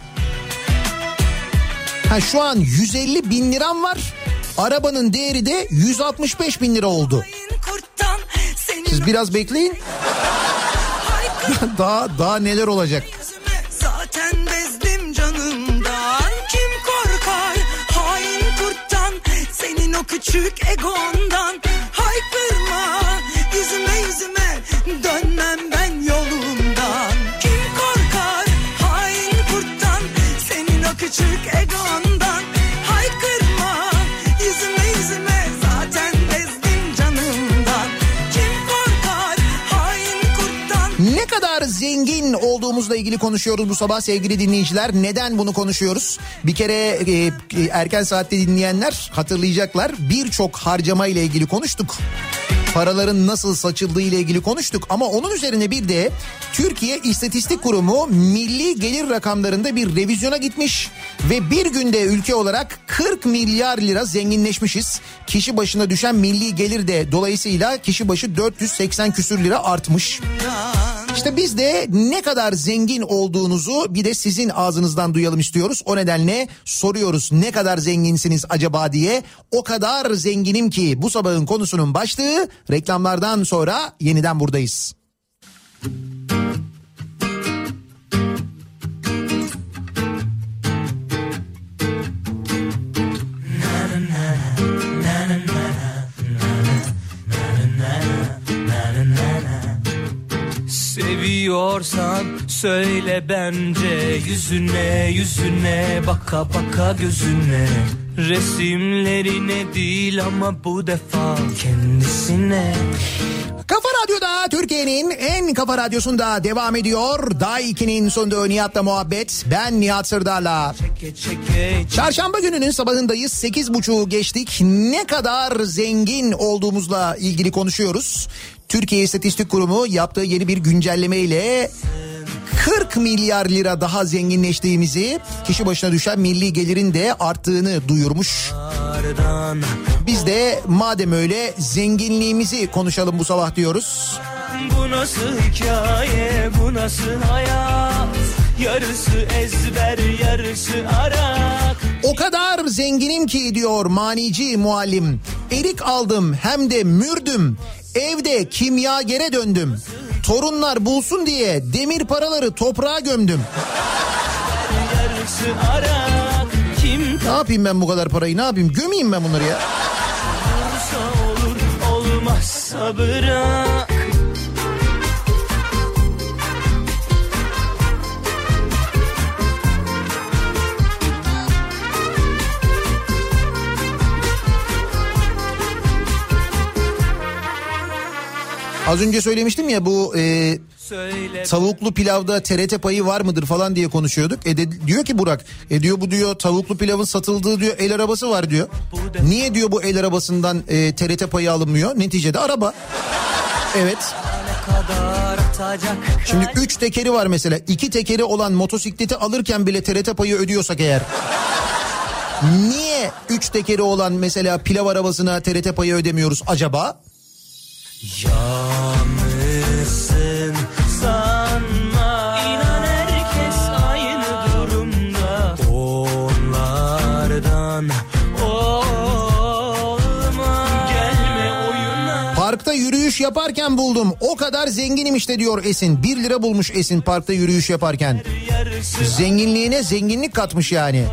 Ha, şu an yüz elli bin liram var. Arabanın değeri de yüz altmış beş bin lira oldu. Siz biraz bekleyin. Daha, daha neler olacak? Zaten bezdim canımdan, kim korkar hain kurttan, senin o küçük egondan. Haykırma yüzüme yüzüme, dönmem ben yolumdan. Kim korkar hain kurttan, senin o küçük egondan. Haykırma yüzüme yüzüme, zaten bezdim canımdan. Kim korkar hain kurttan. Ne kadar zengin olduğumuzla ilgili konuşuyoruz bu sabah sevgili dinleyiciler. Neden bunu konuşuyoruz? Bir kere e, erken saatte dinleyenler hatırlayacaklar. Birçok harcama ile ilgili konuştuk. Paraların nasıl saçıldığı ile ilgili konuştuk. Ama onun üzerine bir de Türkiye İstatistik Kurumu milli gelir rakamlarında bir revizyona gitmiş. Ve bir günde ülke olarak kırk milyar lira zenginleşmişiz. Kişi başına düşen milli gelir de dolayısıyla kişi başı dört yüz seksen küsür lira artmış. İşte biz de ne kadar zengin olduğunuzu bir de sizin ağzınızdan duyalım istiyoruz. O nedenle soruyoruz, ne kadar zenginsiniz acaba diye. O kadar zenginim ki bu sabahın konusunun başlığı. Reklamlardan sonra yeniden buradayız. Seviyorsan söyle bence, yüzüne yüzüne baka baka gözüne. Resimlerine değil ama bu defa kendisine. Kafa Radyo'da, Türkiye'nin en kafa radyosunda devam ediyor. Daiki'nin sonunda Nihat'la muhabbet. Ben Nihat Sırdar'la. Çeke, çeke, Çarşamba gününün sabahındayız. sekiz buçuğu geçtik. Ne kadar zengin olduğumuzla ilgili konuşuyoruz. Türkiye İstatistik Kurumu yaptığı yeni bir güncellemeyle kırk milyar lira daha zenginleştiğimizi, kişi başına düşen milli gelirin de arttığını duyurmuş. Biz de madem öyle zenginliğimizi konuşalım bu sabah diyoruz. Bu nasıl hikaye, bu nasıl hayat? Yarısı ezber, yarısı arak. O kadar zenginim ki diyor manici muallim. Erik aldım hem de mürdüm. Evde kimyagere döndüm. Torunlar bulsun diye demir paraları toprağa gömdüm. Ne yapayım ben bu kadar parayı, ne yapayım? Gömeyim ben bunları ya. Olur, olmazsa bırak. Az önce söylemiştim ya bu e, tavuklu pilavda T R T payı var mıdır falan diye konuşuyorduk. E de, diyor ki Burak, e diyor bu diyor tavuklu pilavın satıldığı diyor el arabası var diyor. Niye diyor bu el arabasından e, T R T payı alınmıyor? Neticede araba. Evet. Şimdi üç tekeri var mesela. iki tekeri olan motosikleti alırken bile T R T payı ödüyorsak eğer. Niye üç tekeri olan mesela pilav arabasına T R T payı ödemiyoruz acaba? Yalnızsın sanma, İnan herkes aynı durumda, onlardan olma, gelme oyuna. Parkta yürüyüş yaparken buldum, o kadar zenginim işte diyor Esin. Bir lira bulmuş Esin parkta yürüyüş yaparken. Zenginliğine zenginlik katmış yani.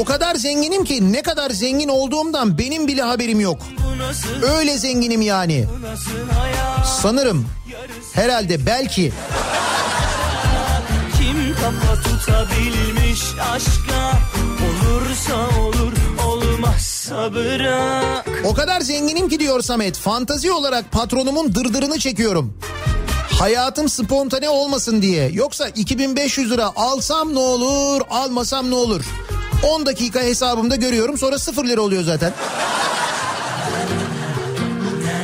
O kadar zenginim ki ne kadar zengin olduğumdan benim bile haberim yok. Öyle zenginim yani. Sanırım, herhalde, belki. Kim kafa tutabilmiş aşka, olursa olur, olmazsa bırak. O kadar zenginim ki diyor Samet, fantazi olarak patronumun dırdırını çekiyorum. Hayatım spontane olmasın diye. Yoksa iki bin beş yüz lira alsam ne olur, almasam ne olur? on dakika hesabımda görüyorum, sonra sıfır lira oluyor zaten.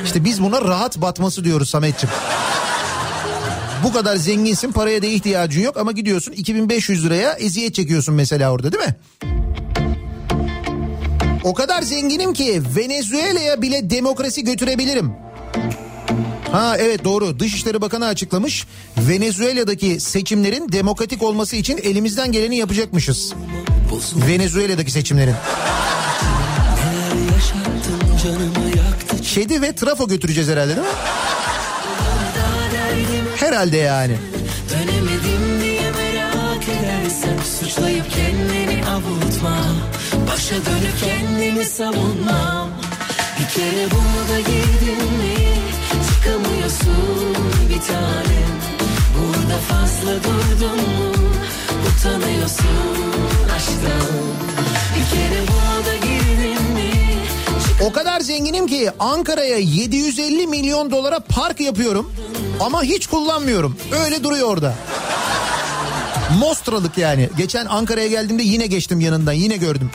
İşte biz buna rahat batması diyoruz Sametciğim. Bu kadar zenginsin, paraya da ihtiyacın yok ama gidiyorsun iki bin beş yüz liraya eziyet çekiyorsun mesela orada, değil mi? O kadar zenginim ki Venezuela'ya bile demokrasi götürebilirim. Ha evet, doğru. Dışişleri Bakanı açıklamış. Venezuela'daki seçimlerin demokratik olması için elimizden geleni yapacakmışız. Venezuela'daki seçimlerin. Kedi ve trafo götüreceğiz herhalde, değil mi? Herhalde yani. Dönemedim diye merak edersem, suçlayıp kendini avutma, başa dönüp kendini savunma. Bir kere bunu da girdin mi, çıkamıyorsun bir tanem. Burada fazla durdun mu, utanıyorsun aşktan. Bir kere bunu da girdin mi. O kadar zenginim ki Ankara'ya yedi yüz elli milyon dolara park yapıyorum ama hiç kullanmıyorum. Öyle duruyor orada. Mostralık yani. Geçen Ankara'ya geldiğimde yine geçtim yanından, yine gördüm.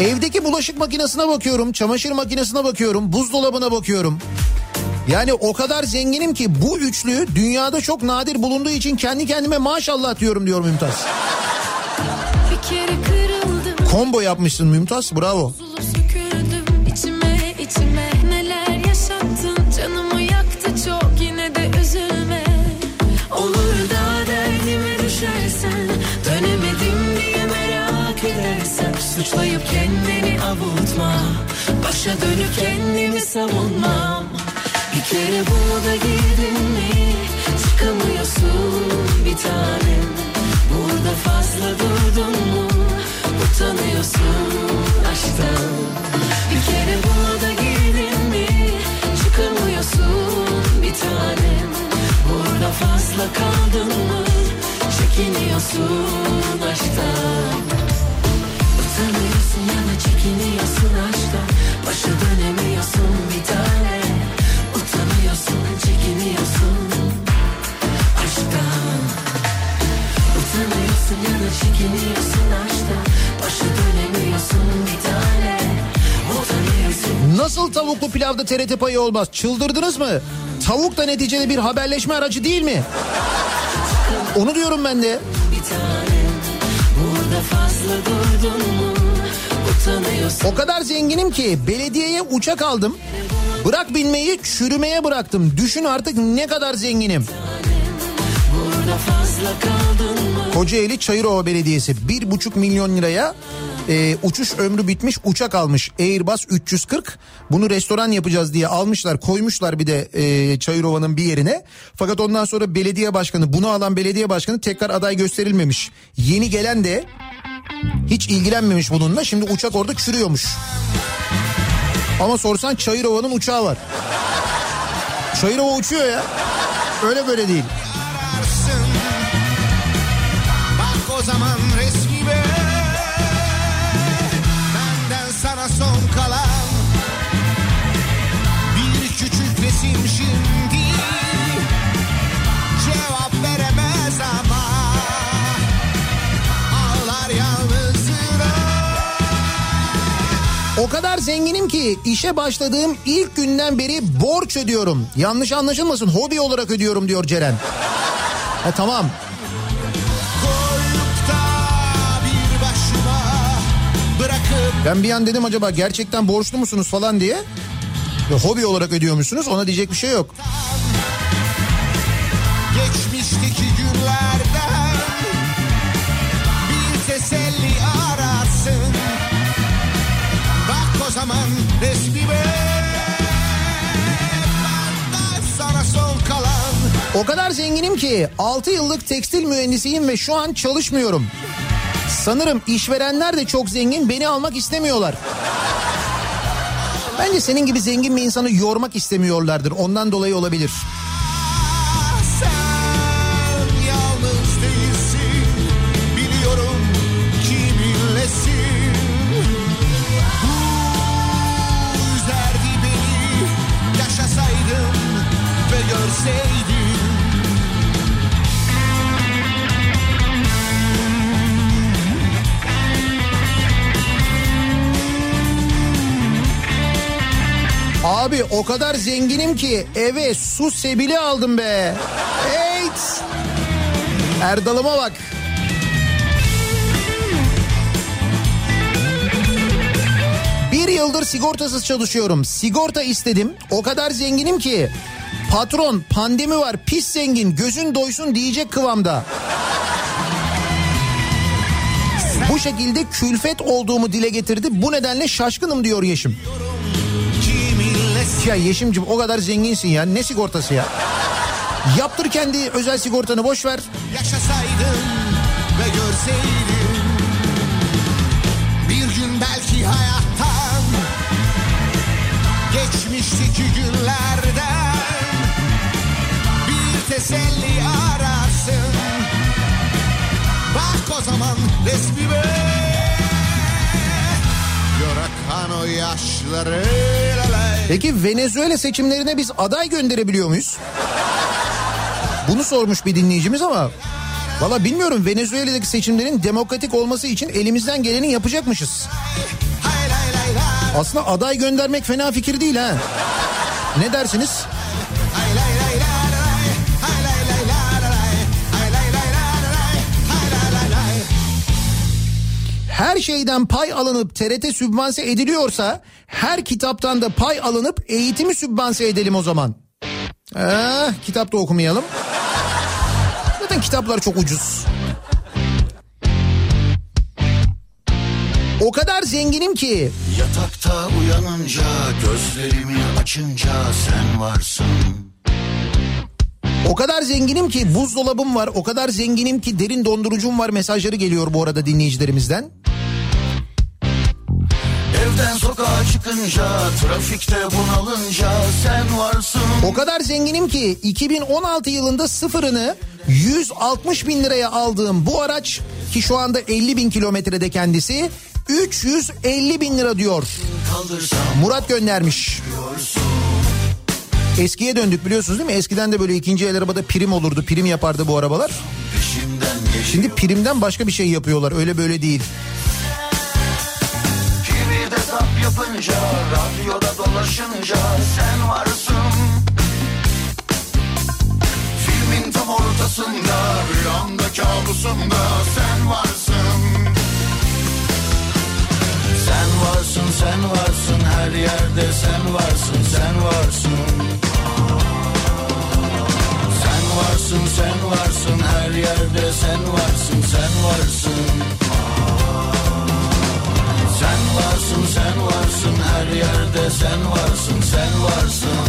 Evdeki bulaşık makinesine bakıyorum, çamaşır makinesine bakıyorum, buzdolabına bakıyorum. Yani o kadar zenginim ki bu üçlü dünyada çok nadir bulunduğu için kendi kendime maşallah diyorum diyor Mümtaz. Combo yapmışsın Mümtaz, bravo. Suçlayıp kendini avutma, başa dönüp kendimi savunmam. Bir kere bunu da girdin mi, çıkamıyorsun bir tanem. Burada fazla durdun mu, utanıyorsun aşktan. Bir kere bunu da girdin mi, çıkamıyorsun bir tanem. Burada fazla kaldın mı, çekiniyorsun aşktan. Utanıyorsun yana çekiniyorsun aşktan, başa dönemiyorsun bir tane. Utanıyorsun çekiniyorsun aşktan. Utanıyorsun yana çekiniyorsun aşktan, başa dönemiyorsun bir tane. Utanıyorsun. Nasıl tavuklu pilavda T R T payı olmaz? Çıldırdınız mı? Tavuk da neticede bir haberleşme aracı değil mi? Onu diyorum ben de. O kadar zenginim ki belediyeye uçak aldım. Bırak binmeyi, çürümeye bıraktım. Düşün artık ne kadar zenginim. Kocaeli Çayırova Belediyesi bir buçuk milyon liraya e, uçuş ömrü bitmiş uçak almış. Airbus üç yüz kırk. Bunu restoran yapacağız diye almışlar, koymuşlar bir de e, Çayırova'nın bir yerine. Fakat ondan sonra belediye başkanı, bunu alan belediye başkanı tekrar aday gösterilmemiş. Yeni gelen de hiç ilgilenmemiş bununla. Şimdi uçak orada çürüyormuş. Ama sorsan Çayırova'nın uçağı var. Çayırova uçuyor ya. Öyle böyle değil. Bak o zaman resmen. Kim şimdi cevap veremez ama ağlar yalnızına. O kadar zenginim ki işe başladığım ilk günden beri borç ödüyorum. Yanlış anlaşılmasın, hobi olarak ödüyorum diyor Ceren. Ha tamam. Ben bir an dedim acaba gerçekten borçlu musunuz falan diye. Ve hobi olarak ödüyormuşsunuz, ona diyecek bir şey yok. Geçmişteki günlerden bir teselli ararsın. Bak o zaman resmime, benden sana son kalan. O kadar zenginim ki altı yıllık tekstil mühendisiyim ve şu an çalışmıyorum. Sanırım işverenler de çok zengin, beni almak istemiyorlar. Bence senin gibi zengin bir insanı yormak istemiyorlardır. Ondan dolayı olabilir. Sen yalnız değilsin. Biliyorum kiminlesin. Bu üzerdi beni. Yaşasaydım ve görseydim. Abi o kadar zenginim ki eve su sebili aldım be. Evet. Erdal'ıma bak. Bir yıldır sigortasız çalışıyorum. Sigorta istedim. O kadar zenginim ki patron pandemi var pis zengin gözün doysun diyecek kıvamda. Bu şekilde külfet olduğumu dile getirdi. Bu nedenle şaşkınım diyor Yeşim. Ya Yeşim'cim o kadar zenginsin ya, ne sigortası ya? Yaptır kendi özel sigortanı, boş ver. Yaşasaydım ve görseydim bir gün belki hayattan, geçmişteki günlerden bir teselli ararsın. Bak o zaman resmime, gör akan o yaşları. Peki Venezuela seçimlerine biz aday gönderebiliyor muyuz? Bunu sormuş bir dinleyicimiz ama valla bilmiyorum, Venezuela'daki seçimlerin demokratik olması için elimizden geleni yapacakmışız. Aslında aday göndermek fena fikir değil ha. Ne dersiniz? Her şeyden pay alınıp T R T sübvanse ediliyorsa her kitaptan da pay alınıp eğitimi sübvanse edelim o zaman. Eh, kitap da okumayalım. Zaten kitaplar çok ucuz. O kadar zenginim ki yatakta uyanınca, gözlerimi açınca sen varsın. O kadar zenginim ki buzdolabım var, o kadar zenginim ki derin dondurucum var mesajları geliyor bu arada dinleyicilerimizden. Evden sokağa çıkınca, trafikte bunalınca sen varsın. O kadar zenginim ki iki bin on altı yılında sıfırını yüz altmış bin liraya aldığım bu araç, ki şu anda elli bin kilometrede kendisi, üç yüz elli bin lira diyor. Murat göndermiş. Eskiye döndük biliyorsunuz değil mi? Eskiden de böyle ikinci el arabada prim olurdu. Prim yapardı bu arabalar. Şimdi primden başka bir şey yapıyorlar. Öyle böyle değil. Kimi de zap yapınca, radyoda dolaşınca sen varsın. Filmin tam ortasında, rüyamda kabusumda sen varsın. Sen varsın, sen varsın, her yerde sen varsın, sen varsın. Sen varsın, sen varsın, her yerde sen varsın, sen varsın. Sen varsın, sen varsın, her yerde sen varsın, sen varsın.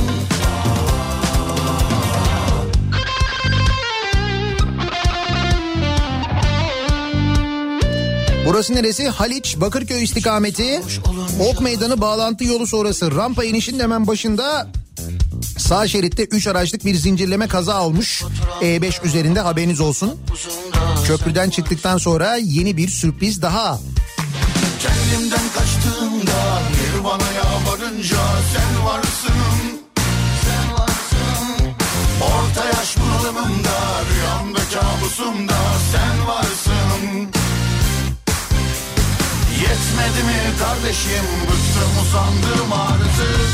Burası neresi? Haliç, Bakırköy istikameti, Ok Meydanı bağlantı yolu sonrası rampa inişinin hemen başında sağ şeritte üç araçlık bir zincirleme kaza olmuş. E beş üzerinde, haberiniz olsun. Köprüden çıktıktan sonra yeni bir sürpriz daha. Kendimden kaçtığımda, Nirvana'ya varınca sen varsın, sen varsın. aklımda sen varsın. Yetmedi mi kardeşim, bıktım usandım artık.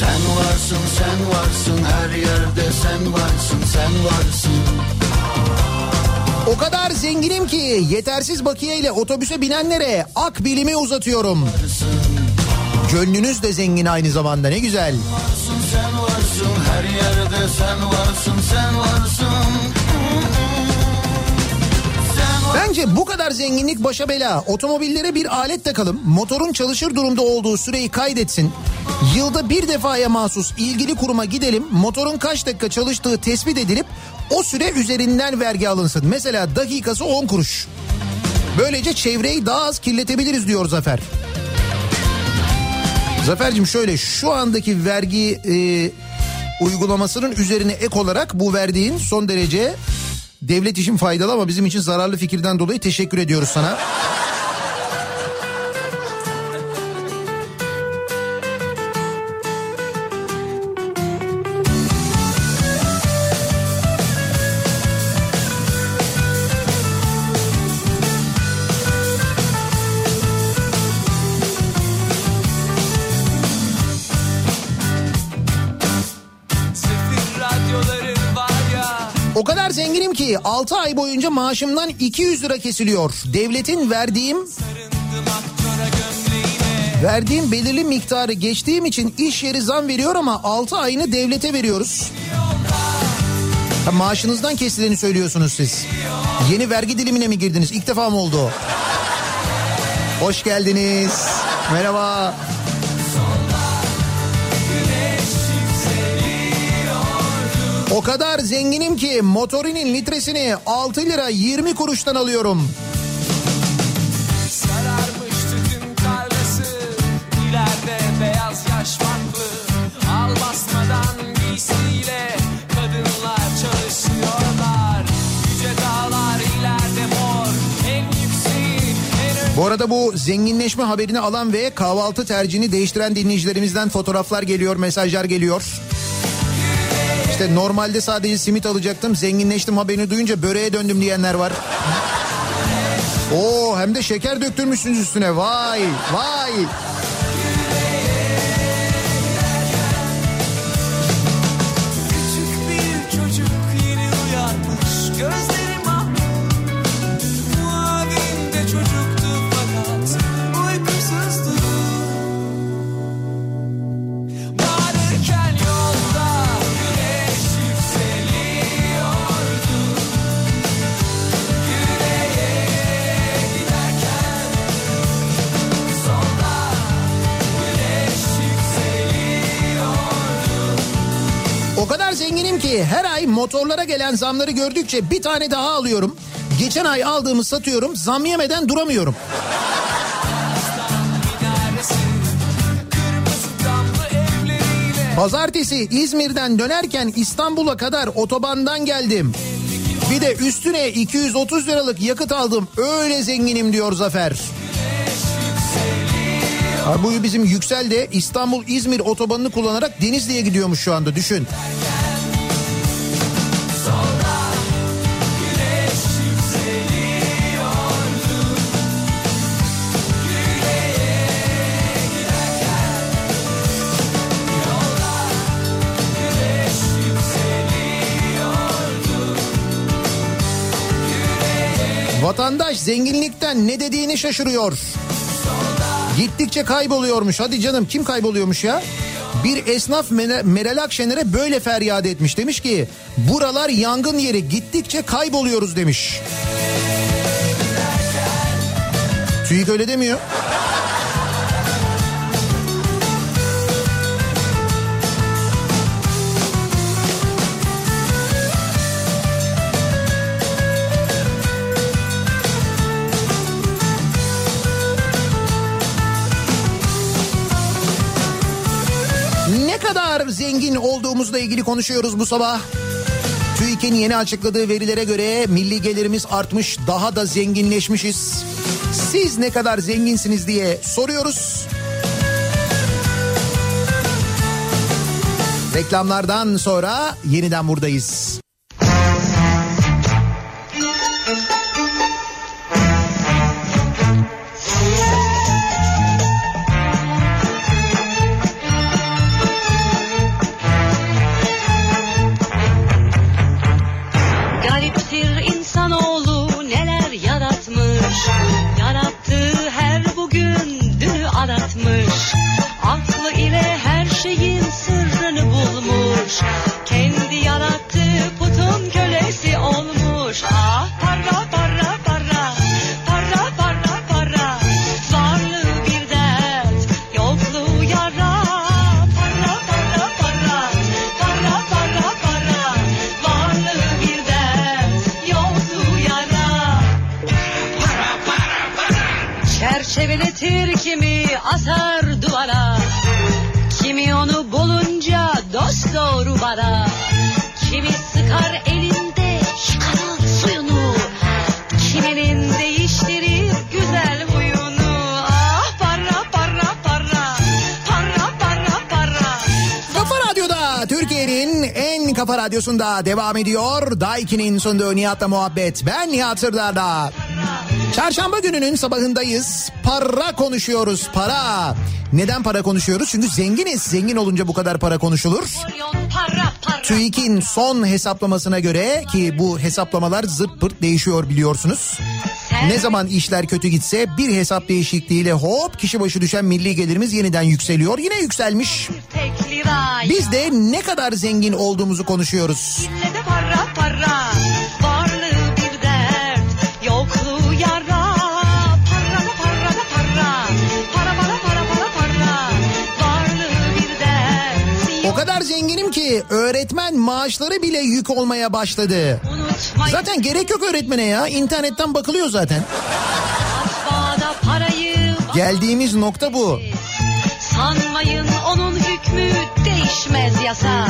Sen varsın, sen varsın, her yerde sen varsın, sen varsın. O kadar zenginim ki yetersiz bakiye ile otobüse binenlere akbilimi uzatıyorum. Varsın. Gönlünüz de zengin aynı zamanda, ne güzel. Sen varsın, sen varsın, her yerde sen varsın, sen varsın. Bence bu kadar zenginlik başa bela. Otomobillere bir alet takalım, motorun çalışır durumda olduğu süreyi kaydetsin. Yılda bir defaya mahsus ilgili kuruma gidelim, motorun kaç dakika çalıştığı tespit edilip o süre üzerinden vergi alınsın. Mesela dakikası on kuruş. Böylece çevreyi daha az kirletebiliriz diyor Zafer. Zafer'cim şöyle, şu andaki vergi e, uygulamasının üzerine ek olarak bu verdiğin son derece devlet için faydalı ama bizim için zararlı fikirden dolayı teşekkür ediyoruz sana. Zenginim ki altı ay boyunca maaşımdan iki yüz lira kesiliyor. Devletin verdiğim verdiğim belirli miktarı geçtiğim için iş yeri zam veriyor ama altı ayını devlete veriyoruz. Ha, maaşınızdan kesileni söylüyorsunuz siz. Yeni vergi dilimine mi girdiniz? İlk defa mı oldu? Hoş geldiniz. Merhaba. O kadar zenginim ki motorinin litresini altı lira yirmi kuruştan alıyorum. Sararmıştı tüm tarlası, ileride beyaz yaş farklı. Al basmadan giysiyle kadınlar çalışıyorlar. Yüce dağlar ileride mor, en yüksek, en... Bu arada bu zenginleşme haberini alan ve kahvaltı tercihini değiştiren dinleyicilerimizden fotoğraflar geliyor, mesajlar geliyor. İşte normalde sadece simit alacaktım, zenginleştim haberini duyunca böreğe döndüm diyenler var. Oo, hem de şeker döktürmüşsünüz üstüne, vay vay. Küçük bir çocuk yeni uyanmış, gözlerim ah. Muavinde çocuktu fakat uykusuzdu. O kadar zenginim ki her ay motorlara gelen zamları gördükçe bir tane daha alıyorum. Geçen ay aldığımı satıyorum. Zam yemeden duramıyorum. Pazartesi İzmir'den dönerken İstanbul'a kadar otobandan geldim. Bir de üstüne iki yüz otuz liralık yakıt aldım. Öyle zenginim diyor Zafer. Abi bu bizim Yüksel de İstanbul-İzmir otobanını kullanarak Denizli'ye gidiyormuş şu anda, düşün. Vatandaş zenginlikten ne dediğini şaşırıyor. Gittikçe kayboluyormuş. Hadi canım, kim kayboluyormuş ya? Bir esnaf Meral Akşener'e böyle feryat etmiş. Demiş ki buralar yangın yeri, gittikçe kayboluyoruz demiş. TÜİK öyle demiyor. Zengin olduğumuzla ilgili konuşuyoruz bu sabah. TÜİK'in yeni açıkladığı verilere göre milli gelirimiz artmış, daha da zenginleşmişiz. Siz ne kadar zenginsiniz diye soruyoruz. Reklamlardan sonra yeniden buradayız. Kafa Radyosu'nda devam ediyor. Daiki'nin sonunda Nihat'la Muhabbet. Ben Nihat Sırdar'da. Çarşamba gününün sabahındayız. Para konuşuyoruz, para. Neden para konuşuyoruz? Çünkü zenginiz. Zengin olunca bu kadar para konuşulur. TÜİK'in son hesaplamasına göre, ki bu hesaplamalar zırt pırt değişiyor biliyorsunuz. Ne zaman işler kötü gitse bir hesap değişikliğiyle hop kişi başı düşen milli gelirimiz yeniden yükseliyor. Yine yükselmiş. Biz de ne kadar zengin olduğumuzu konuşuyoruz. O kadar zenginim ki öğretmen maaşları bile yük olmaya başladı. Zaten gerek yok öğretmene ya. İnternetten bakılıyor zaten. Geldiğimiz nokta bu. Sanmayın onun hükmü değişmez yasa.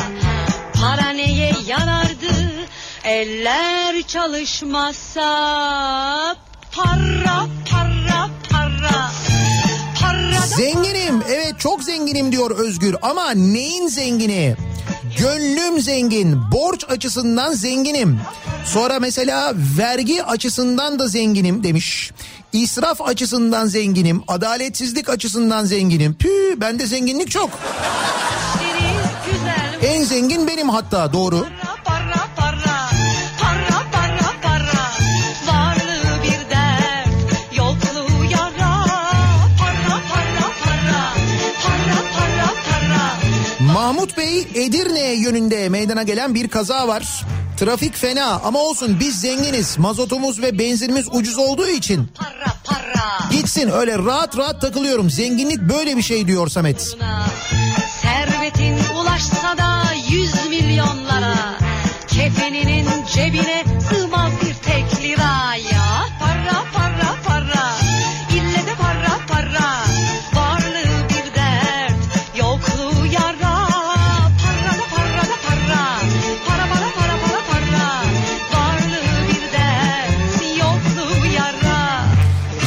Para neye yarardı? Eller çalışmazsa. Para para para. Zenginim, evet çok zenginim diyor Özgür, ama neyin zengini? Gönlüm zengin, borç açısından zenginim. Sonra mesela vergi açısından da zenginim demiş. İsraf açısından zenginim, adaletsizlik açısından zenginim. Püh, bende zenginlik çok. En zengin benim hatta, doğru. Mahmutbey, Edirne yönünde meydana gelen bir kaza var. Trafik fena ama olsun, biz zenginiz. Mazotumuz ve benzinimiz ucuz olduğu için. Para, para. Gitsin öyle rahat rahat takılıyorum. Zenginlik böyle bir şey diyor Samet. Servetin ulaşsa da yüz milyonlara. Kefeninin cebine sığmaz bir tek liraya. Para para para. İlle de para para.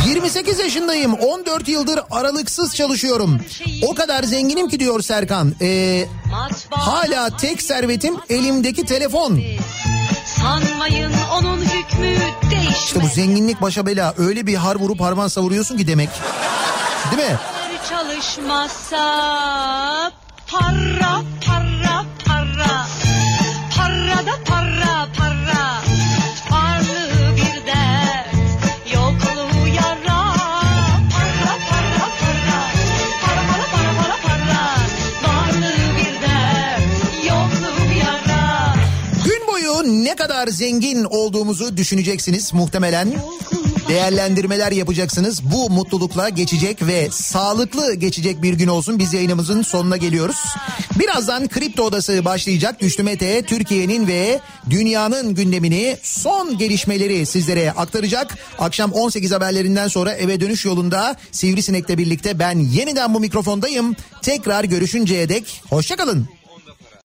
yirmi sekiz yaşındayım. on dört yıldır aralıksız çalışıyorum. O kadar zenginim ki diyor Serkan. Ee, hala tek servetim elimdeki telefon. Sanmayın onun hükmü değişmez. İşte bu zenginlik başa bela. Öyle bir har vurup harman savuruyorsun ki demek. Değil mi? Çalışmazsa para para para. Para da para para. Parlı bir dert yokluğu. Ne kadar zengin olduğumuzu düşüneceksiniz muhtemelen. Değerlendirmeler yapacaksınız. Bu mutlulukla geçecek ve sağlıklı geçecek bir gün olsun. Biz yayınımızın sonuna geliyoruz. Birazdan Kripto Odası başlayacak. Düştü Mete Türkiye'nin ve dünyanın gündemini, son gelişmeleri sizlere aktaracak. Akşam on sekiz haberlerinden sonra eve dönüş yolunda Sivrisinek'le birlikte ben yeniden bu mikrofondayım. Tekrar görüşünceye dek hoşça kalın.